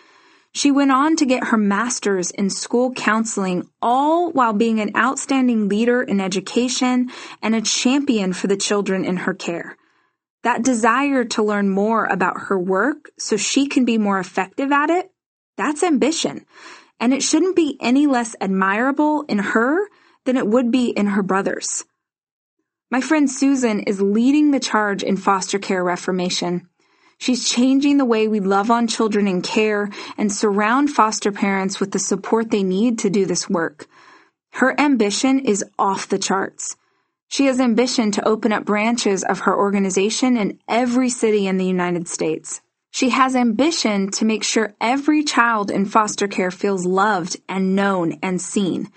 She went on to get her master's in school counseling, all while being an outstanding leader in education and a champion for the children in her care. That desire to learn more about her work so she can be more effective at it, that's ambition, and it shouldn't be any less admirable in her than it would be in her brothers. My friend Susan is leading the charge in foster care reformation. She's changing the way we love on children in care and surround foster parents with the support they need to do this work. Her ambition is off the charts. She has ambition to open up branches of her organization in every city in the United States. She has ambition to make sure every child in foster care feels loved and known and seen.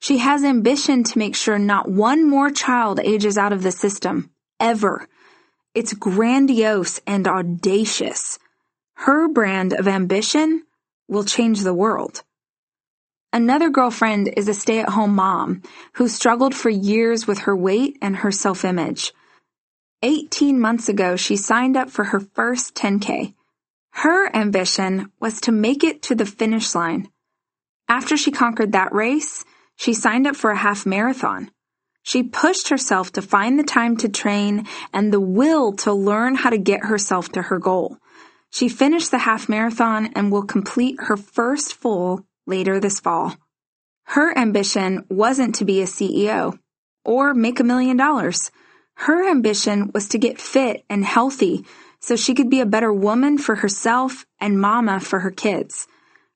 She has ambition to make sure not one more child ages out of the system, ever. It's grandiose and audacious. Her brand of ambition will change the world. Another girlfriend is a stay-at-home mom who struggled for years with her weight and her self-image. eighteen months ago, she signed up for her first ten K. Her ambition was to make it to the finish line. After she conquered that race, she signed up for a half marathon. She pushed herself to find the time to train and the will to learn how to get herself to her goal. She finished the half marathon and will complete her first full later this fall. Her ambition wasn't to be a C E O or make a million dollars. Her ambition was to get fit and healthy so she could be a better woman for herself and mama for her kids.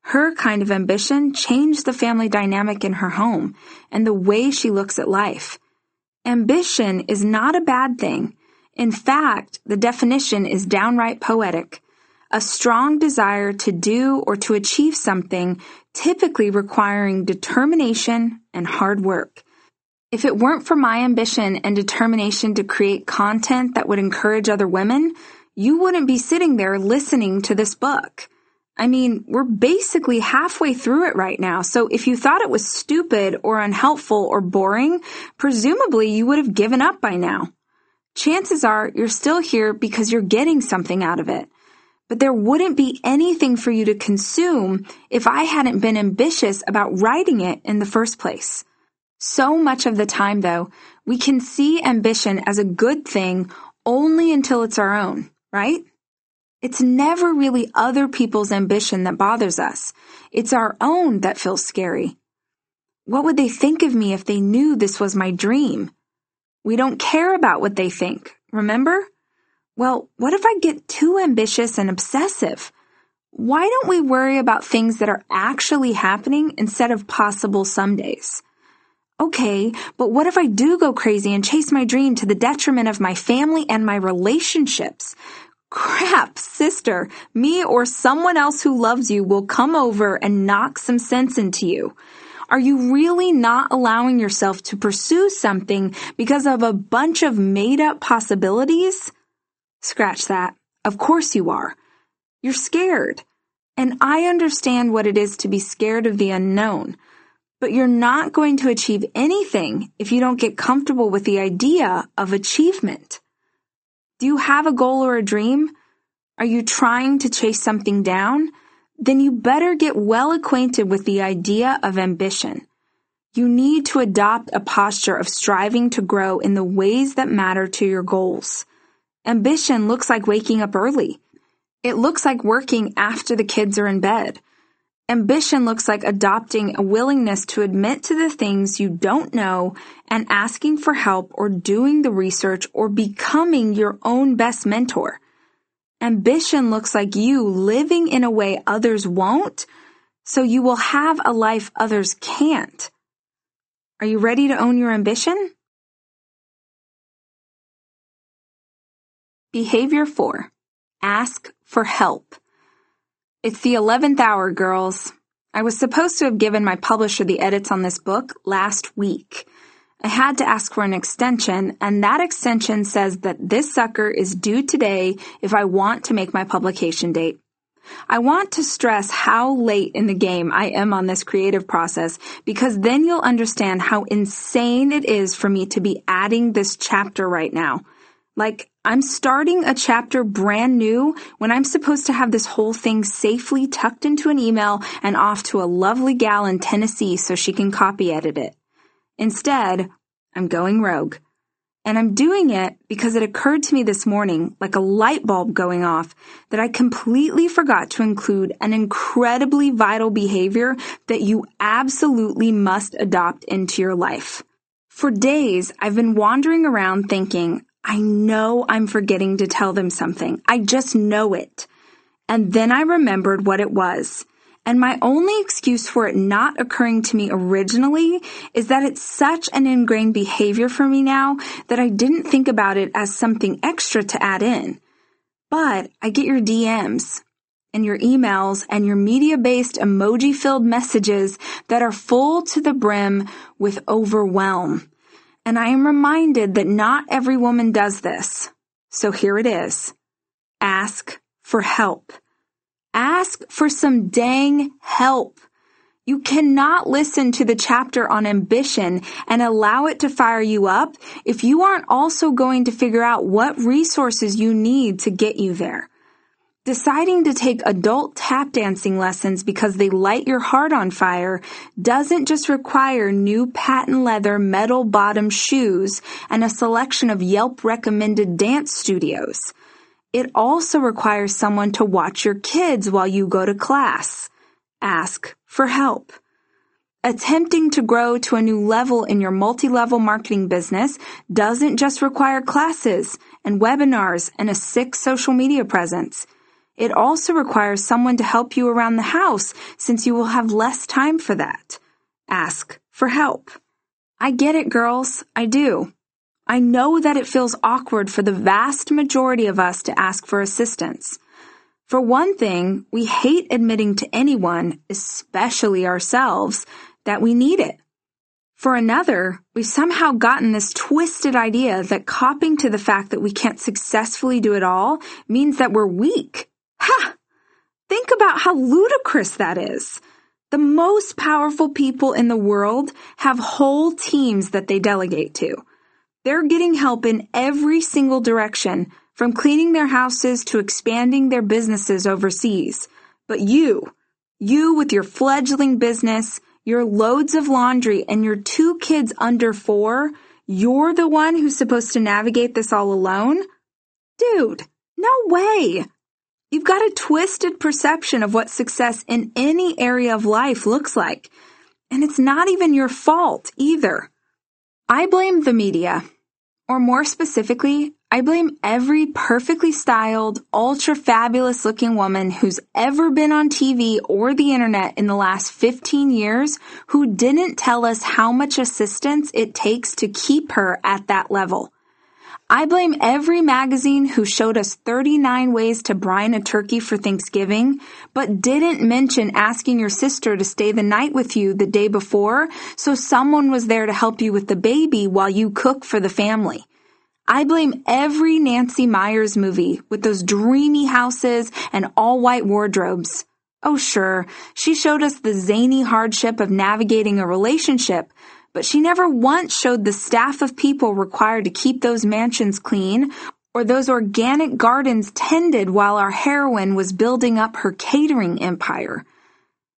Her kind of ambition changed the family dynamic in her home and the way she looks at life. Ambition is not a bad thing. In fact, the definition is downright poetic. A strong desire to do or to achieve something, typically requiring determination and hard work. If it weren't for my ambition and determination to create content that would encourage other women, you wouldn't be sitting there listening to this book. I mean, we're basically halfway through it right now, so if you thought it was stupid or unhelpful or boring, presumably you would have given up by now. Chances are you're still here because you're getting something out of it. But there wouldn't be anything for you to consume if I hadn't been ambitious about writing it in the first place. So much of the time, though, we can see ambition as a good thing only until it's our own, right? It's never really other people's ambition that bothers us. It's our own that feels scary. What would they think of me if they knew this was my dream? We don't care about what they think, remember? Well, what if I get too ambitious and obsessive? Why don't we worry about things that are actually happening instead of possible some days? Okay, but what if I do go crazy and chase my dream to the detriment of my family and my relationships? Crap, sister, me or someone else who loves you will come over and knock some sense into you. Are you really not allowing yourself to pursue something because of a bunch of made-up possibilities? Scratch that. Of course you are. You're scared. And I understand what it is to be scared of the unknown. But you're not going to achieve anything if you don't get comfortable with the idea of achievement. Do you have a goal or a dream? Are you trying to chase something down? Then you better get well acquainted with the idea of ambition. You need to adopt a posture of striving to grow in the ways that matter to your goals. Ambition looks like waking up early. It looks like working after the kids are in bed. Ambition looks like adopting a willingness to admit to the things you don't know and asking for help or doing the research or becoming your own best mentor. Ambition looks like you living in a way others won't, so you will have a life others can't. Are you ready to own your ambition? Behavior four. Ask for help. It's the eleventh hour, girls. I was supposed to have given my publisher the edits on this book last week. I had to ask for an extension, and that extension says that this sucker is due today if I want to make my publication date. I want to stress how late in the game I am on this creative process, because then you'll understand how insane it is for me to be adding this chapter right now. Like, I'm starting a chapter brand new when I'm supposed to have this whole thing safely tucked into an email and off to a lovely gal in Tennessee so she can copy edit it. Instead, I'm going rogue. And I'm doing it because it occurred to me this morning, like a light bulb going off, that I completely forgot to include an incredibly vital behavior that you absolutely must adopt into your life. For days, I've been wandering around thinking, I know I'm forgetting to tell them something. I just know it. And then I remembered what it was. And my only excuse for it not occurring to me originally is that it's such an ingrained behavior for me now that I didn't think about it as something extra to add in. But I get your D Ms and your emails and your media-based emoji-filled messages that are full to the brim with overwhelm. And I am reminded that not every woman does this. So here it is. Ask for help. Ask for some dang help. You cannot listen to the chapter on ambition and allow it to fire you up if you aren't also going to figure out what resources you need to get you there. Deciding to take adult tap dancing lessons because they light your heart on fire doesn't just require new patent leather metal bottom shoes and a selection of Yelp recommended dance studios. It also requires someone to watch your kids while you go to class. Ask for help. Attempting to grow to a new level in your multi-level marketing business doesn't just require classes and webinars and a sick social media presence. It also requires someone to help you around the house since you will have less time for that. Ask for help. I get it, girls. I do. I know that it feels awkward for the vast majority of us to ask for assistance. For one thing, we hate admitting to anyone, especially ourselves, that we need it. For another, we've somehow gotten this twisted idea that copping to the fact that we can't successfully do it all means that we're weak. Ha! Think about how ludicrous that is. The most powerful people in the world have whole teams that they delegate to. They're getting help in every single direction, from cleaning their houses to expanding their businesses overseas. But you, you with your fledgling business, your loads of laundry, and your two kids under four, you're the one who's supposed to navigate this all alone? Dude, no way! You've got a twisted perception of what success in any area of life looks like. And it's not even your fault, either. I blame the media. Or more specifically, I blame every perfectly styled, ultra-fabulous looking woman who's ever been on T V or the internet in the last fifteen years who didn't tell us how much assistance it takes to keep her at that level. I blame every magazine who showed us thirty-nine ways to brine a turkey for Thanksgiving, but didn't mention asking your sister to stay the night with you the day before so someone was there to help you with the baby while you cook for the family. I blame every Nancy Meyers movie with those dreamy houses and all-white wardrobes. Oh, sure, she showed us the zany hardship of navigating a relationship, but she never once showed the staff of people required to keep those mansions clean or those organic gardens tended while our heroine was building up her catering empire.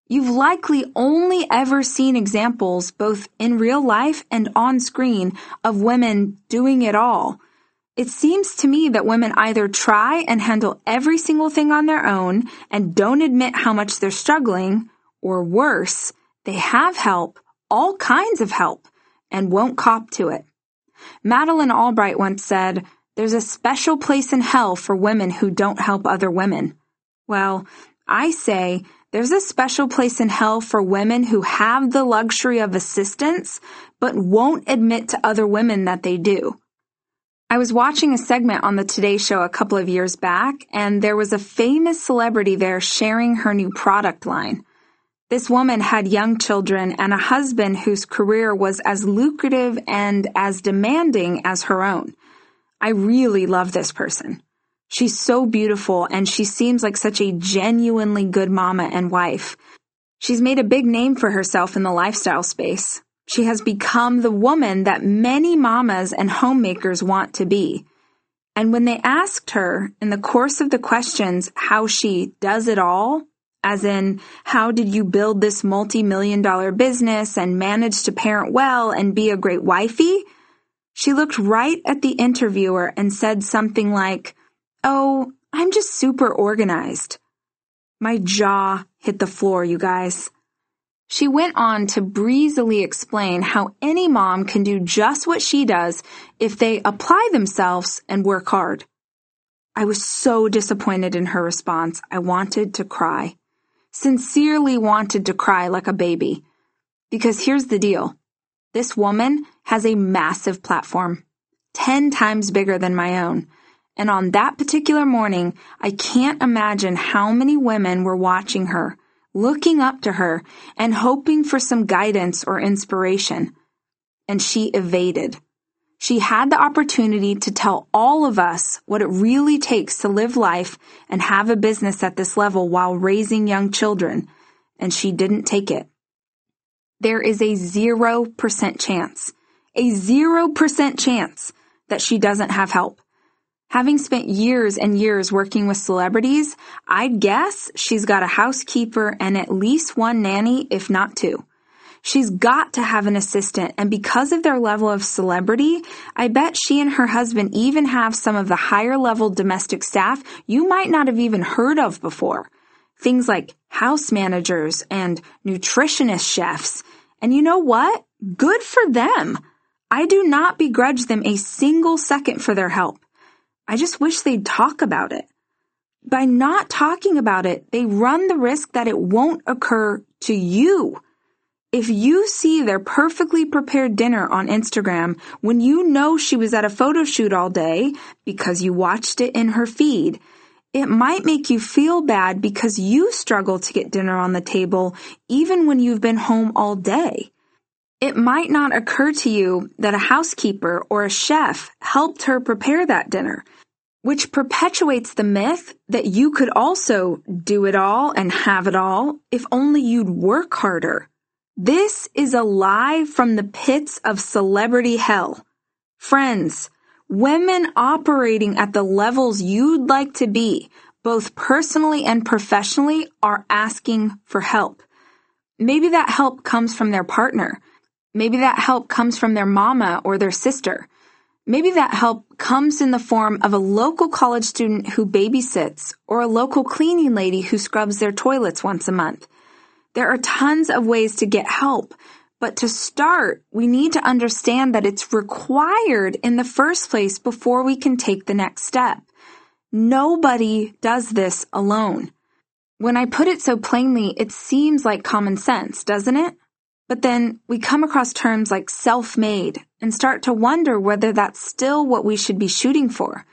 You've likely only ever seen examples, both in real life and on screen, of women doing it all. It seems to me that women either try and handle every single thing on their own and don't admit how much they're struggling, or worse, they have help, all kinds of help, and won't cop to it. Madeleine Albright once said, "There's a special place in hell for women who don't help other women." Well, I say, there's a special place in hell for women who have the luxury of assistance, but won't admit to other women that they do. I was watching a segment on the Today Show a couple of years back, and there was a famous celebrity there sharing her new product line. This woman had young children and a husband whose career was as lucrative and as demanding as her own. I really love this person. She's so beautiful, and she seems like such a genuinely good mama and wife. She's made a big name for herself in the lifestyle space. She has become the woman that many mamas and homemakers want to be. And when they asked her, in the course of the questions, how she does it all, as in, how did you build this multi-million dollar business and manage to parent well and be a great wifey? She looked right at the interviewer and said something like, "Oh, I'm just super organized." My jaw hit the floor, you guys. She went on to breezily explain how any mom can do just what she does if they apply themselves and work hard. I was so disappointed in her response, I wanted to cry. Sincerely wanted to cry like a baby. Because here's the deal. This woman has a massive platform, ten times bigger than my own. And on that particular morning, I can't imagine how many women were watching her, looking up to her, and hoping for some guidance or inspiration. And she evaded. She had the opportunity to tell all of us what it really takes to live life and have a business at this level while raising young children, and she didn't take it. There is a zero percent chance, a zero percent chance that she doesn't have help. Having spent years and years working with celebrities, I'd guess she's got a housekeeper and at least one nanny, if not two. She's got to have an assistant, and because of their level of celebrity, I bet she and her husband even have some of the higher-level domestic staff you might not have even heard of before. Things like house managers and nutritionist chefs. And you know what? Good for them. I do not begrudge them a single second for their help. I just wish they'd talk about it. By not talking about it, they run the risk that it won't occur to you. If you see their perfectly prepared dinner on Instagram when you know she was at a photo shoot all day because you watched it in her feed, it might make you feel bad because you struggle to get dinner on the table even when you've been home all day. It might not occur to you that a housekeeper or a chef helped her prepare that dinner, which perpetuates the myth that you could also do it all and have it all if only you'd work harder. This is a lie from the pits of celebrity hell. Friends, women operating at the levels you'd like to be, both personally and professionally, are asking for help. Maybe that help comes from their partner. Maybe that help comes from their mama or their sister. Maybe that help comes in the form of a local college student who babysits or a local cleaning lady who scrubs their toilets once a month. There are tons of ways to get help, but to start, we need to understand that it's required in the first place before we can take the next step. Nobody does this alone. When I put it so plainly, it seems like common sense, doesn't it? But then we come across terms like self-made and start to wonder whether that's still what we should be shooting for.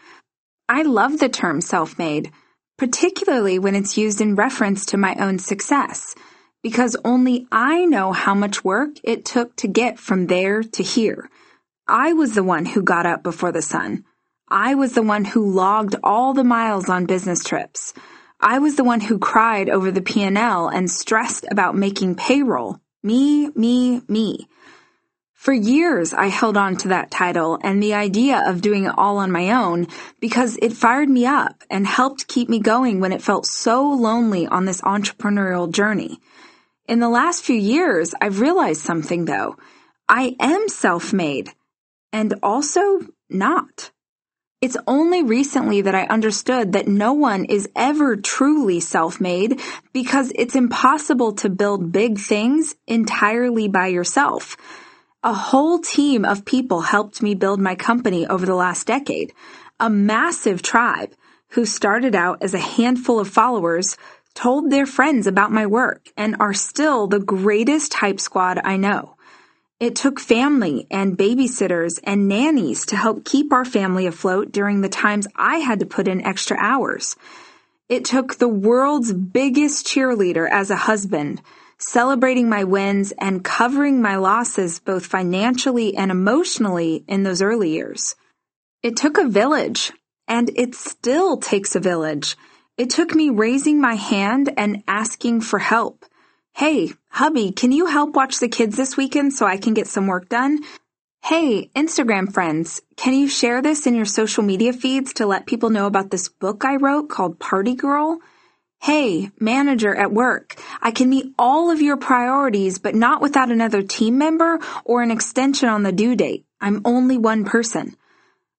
I love the term self-made, particularly when it's used in reference to my own success, because only I know how much work it took to get from there to here. I was the one who got up before the sun. I was the one who logged all the miles on business trips. I was the one who cried over the P and L and stressed about making payroll. Me, me, me. For years, I held on to that title and the idea of doing it all on my own because it fired me up and helped keep me going when it felt so lonely on this entrepreneurial journey. In the last few years, I've realized something, though. I am self-made and also not. It's only recently that I understood that no one is ever truly self-made because it's impossible to build big things entirely by yourself. A whole team of people helped me build my company over the last decade, a massive tribe who started out as a handful of followers, told their friends about my work, and are still the greatest hype squad I know. It took family and babysitters and nannies to help keep our family afloat during the times I had to put in extra hours. It took the world's biggest cheerleader as a husband, celebrating my wins and covering my losses both financially and emotionally in those early years. It took a village, and it still takes a village. It took me raising my hand and asking for help. Hey, hubby, can you help watch the kids this weekend so I can get some work done? Hey, Instagram friends, can you share this in your social media feeds to let people know about this book I wrote called Party Girl? Hey, manager at work, I can meet all of your priorities, but not without another team member or an extension on the due date. I'm only one person.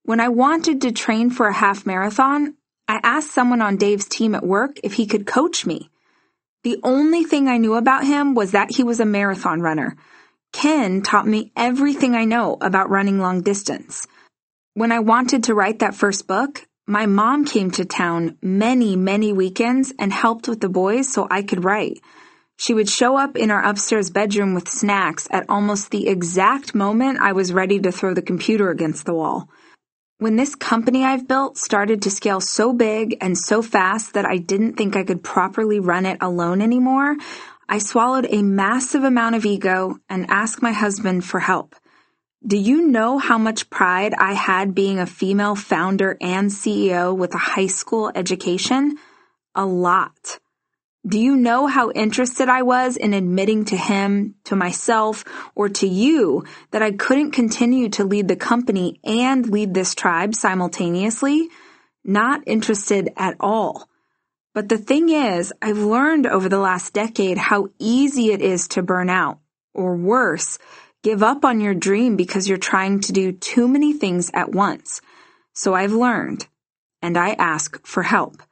When I wanted to train for a half marathon, I asked someone on Dave's team at work if he could coach me. The only thing I knew about him was that he was a marathon runner. Ken taught me everything I know about running long distance. When I wanted to write that first book, my mom came to town many, many weekends and helped with the boys so I could write. She would show up in our upstairs bedroom with snacks at almost the exact moment I was ready to throw the computer against the wall. When this company I've built started to scale so big and so fast that I didn't think I could properly run it alone anymore, I swallowed a massive amount of ego and asked my husband for help. Do you know how much pride I had being a female founder and C E O with a high school education? A lot. Do you know how interested I was in admitting to him, to myself, or to you that I couldn't continue to lead the company and lead this tribe simultaneously? Not interested at all. But the thing is, I've learned over the last decade how easy it is to burn out, or worse, give up on your dream because you're trying to do too many things at once. So I've learned, and I ask for help.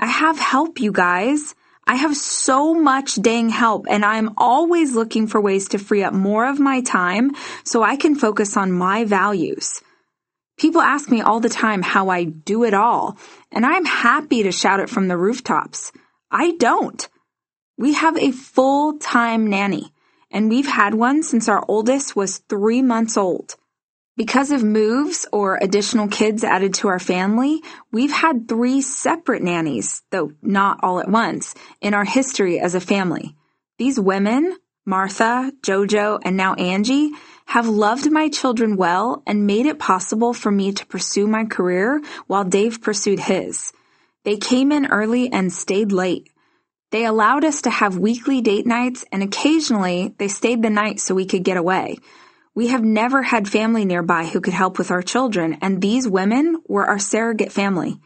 I have help, you guys. I have so much dang help, and I'm always looking for ways to free up more of my time so I can focus on my values. People ask me all the time how I do it all, and I'm happy to shout it from the rooftops. I don't. We have a full-time nanny. And we've had one since our oldest was three months old. Because of moves or additional kids added to our family, we've had three separate nannies, though not all at once, in our history as a family. These women, Martha, Jojo, and now Angie, have loved my children well and made it possible for me to pursue my career while Dave pursued his. They came in early and stayed late. They allowed us to have weekly date nights, and occasionally they stayed the night so we could get away. We have never had family nearby who could help with our children, and these women were our surrogate family.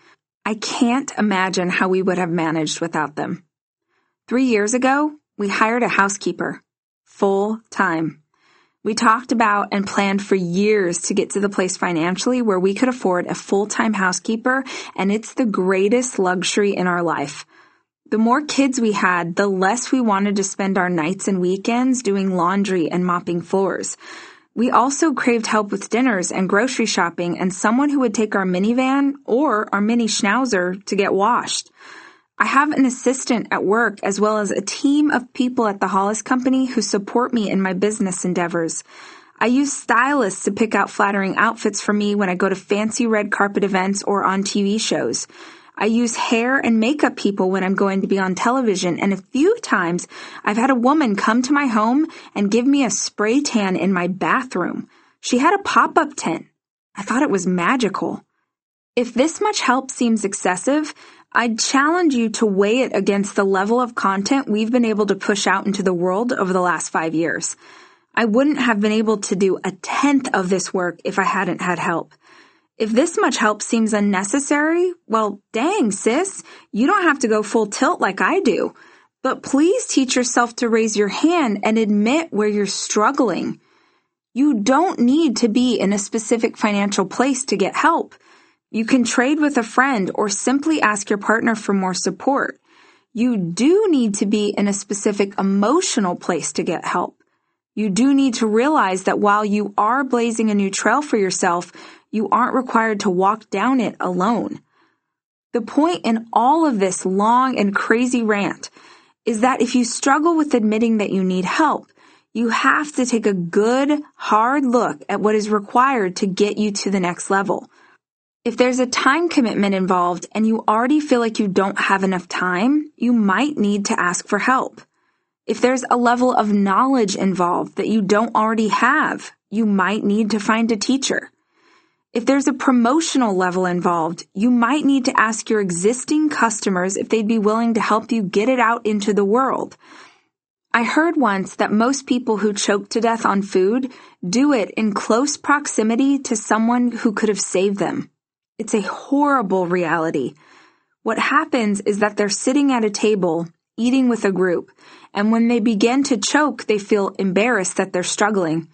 I can't imagine how we would have managed without them. Three years ago, we hired a housekeeper, full time. We talked about and planned for years to get to the place financially where we could afford a full-time housekeeper, and it's the greatest luxury in our life. The more kids we had, the less we wanted to spend our nights and weekends doing laundry and mopping floors. We also craved help with dinners and grocery shopping and someone who would take our minivan or our mini schnauzer to get washed. I have an assistant at work as well as a team of people at the Hollis Company who support me in my business endeavors. I use stylists to pick out flattering outfits for me when I go to fancy red carpet events or on T V shows. I use hair and makeup people when I'm going to be on television, and a few times I've had a woman come to my home and give me a spray tan in my bathroom. She had a pop-up tent. I thought it was magical. If this much help seems excessive, I'd challenge you to weigh it against the level of content we've been able to push out into the world over the last five years. I wouldn't have been able to do a tenth of this work if I hadn't had help. If this much help seems unnecessary, well, dang, sis, you don't have to go full tilt like I do. But please teach yourself to raise your hand and admit where you're struggling. You don't need to be in a specific financial place to get help. You can trade with a friend or simply ask your partner for more support. You do need to be in a specific emotional place to get help. You do need to realize that while you are blazing a new trail for yourself, you aren't required to walk down it alone. The point in all of this long and crazy rant is that if you struggle with admitting that you need help, you have to take a good, hard look at what is required to get you to the next level. If there's a time commitment involved and you already feel like you don't have enough time, you might need to ask for help. If there's a level of knowledge involved that you don't already have, you might need to find a teacher. If there's a promotional level involved, you might need to ask your existing customers if they'd be willing to help you get it out into the world. I heard once that most people who choke to death on food do it in close proximity to someone who could have saved them. It's a horrible reality. What happens is that they're sitting at a table, eating with a group, and when they begin to choke, they feel embarrassed that they're struggling.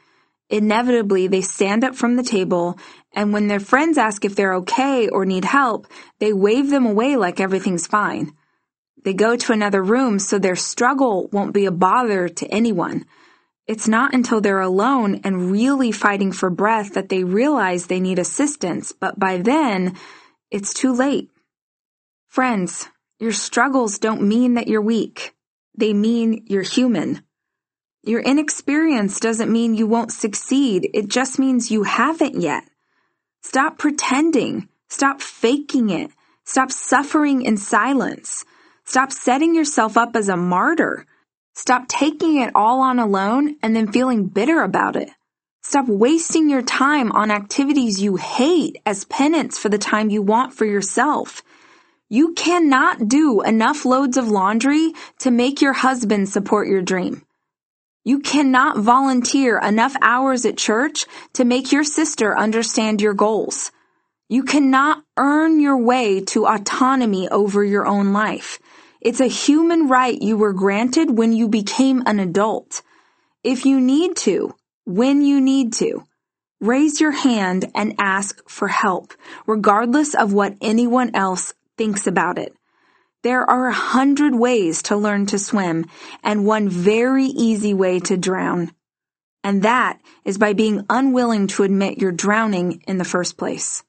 Inevitably, they stand up from the table, and when their friends ask if they're okay or need help, they wave them away like everything's fine. They go to another room so their struggle won't be a bother to anyone. It's not until they're alone and really fighting for breath that they realize they need assistance, but by then, it's too late. Friends, your struggles don't mean that you're weak. They mean you're human. Your inexperience doesn't mean you won't succeed. It just means you haven't yet. Stop pretending. Stop faking it. Stop suffering in silence. Stop setting yourself up as a martyr. Stop taking it all on alone and then feeling bitter about it. Stop wasting your time on activities you hate as penance for the time you want for yourself. You cannot do enough loads of laundry to make your husband support your dream. You cannot volunteer enough hours at church to make your sister understand your goals. You cannot earn your way to autonomy over your own life. It's a human right you were granted when you became an adult. If you need to, when you need to, raise your hand and ask for help, regardless of what anyone else thinks about it. There are a hundred ways to learn to swim and one very easy way to drown. And that is by being unwilling to admit you're drowning in the first place.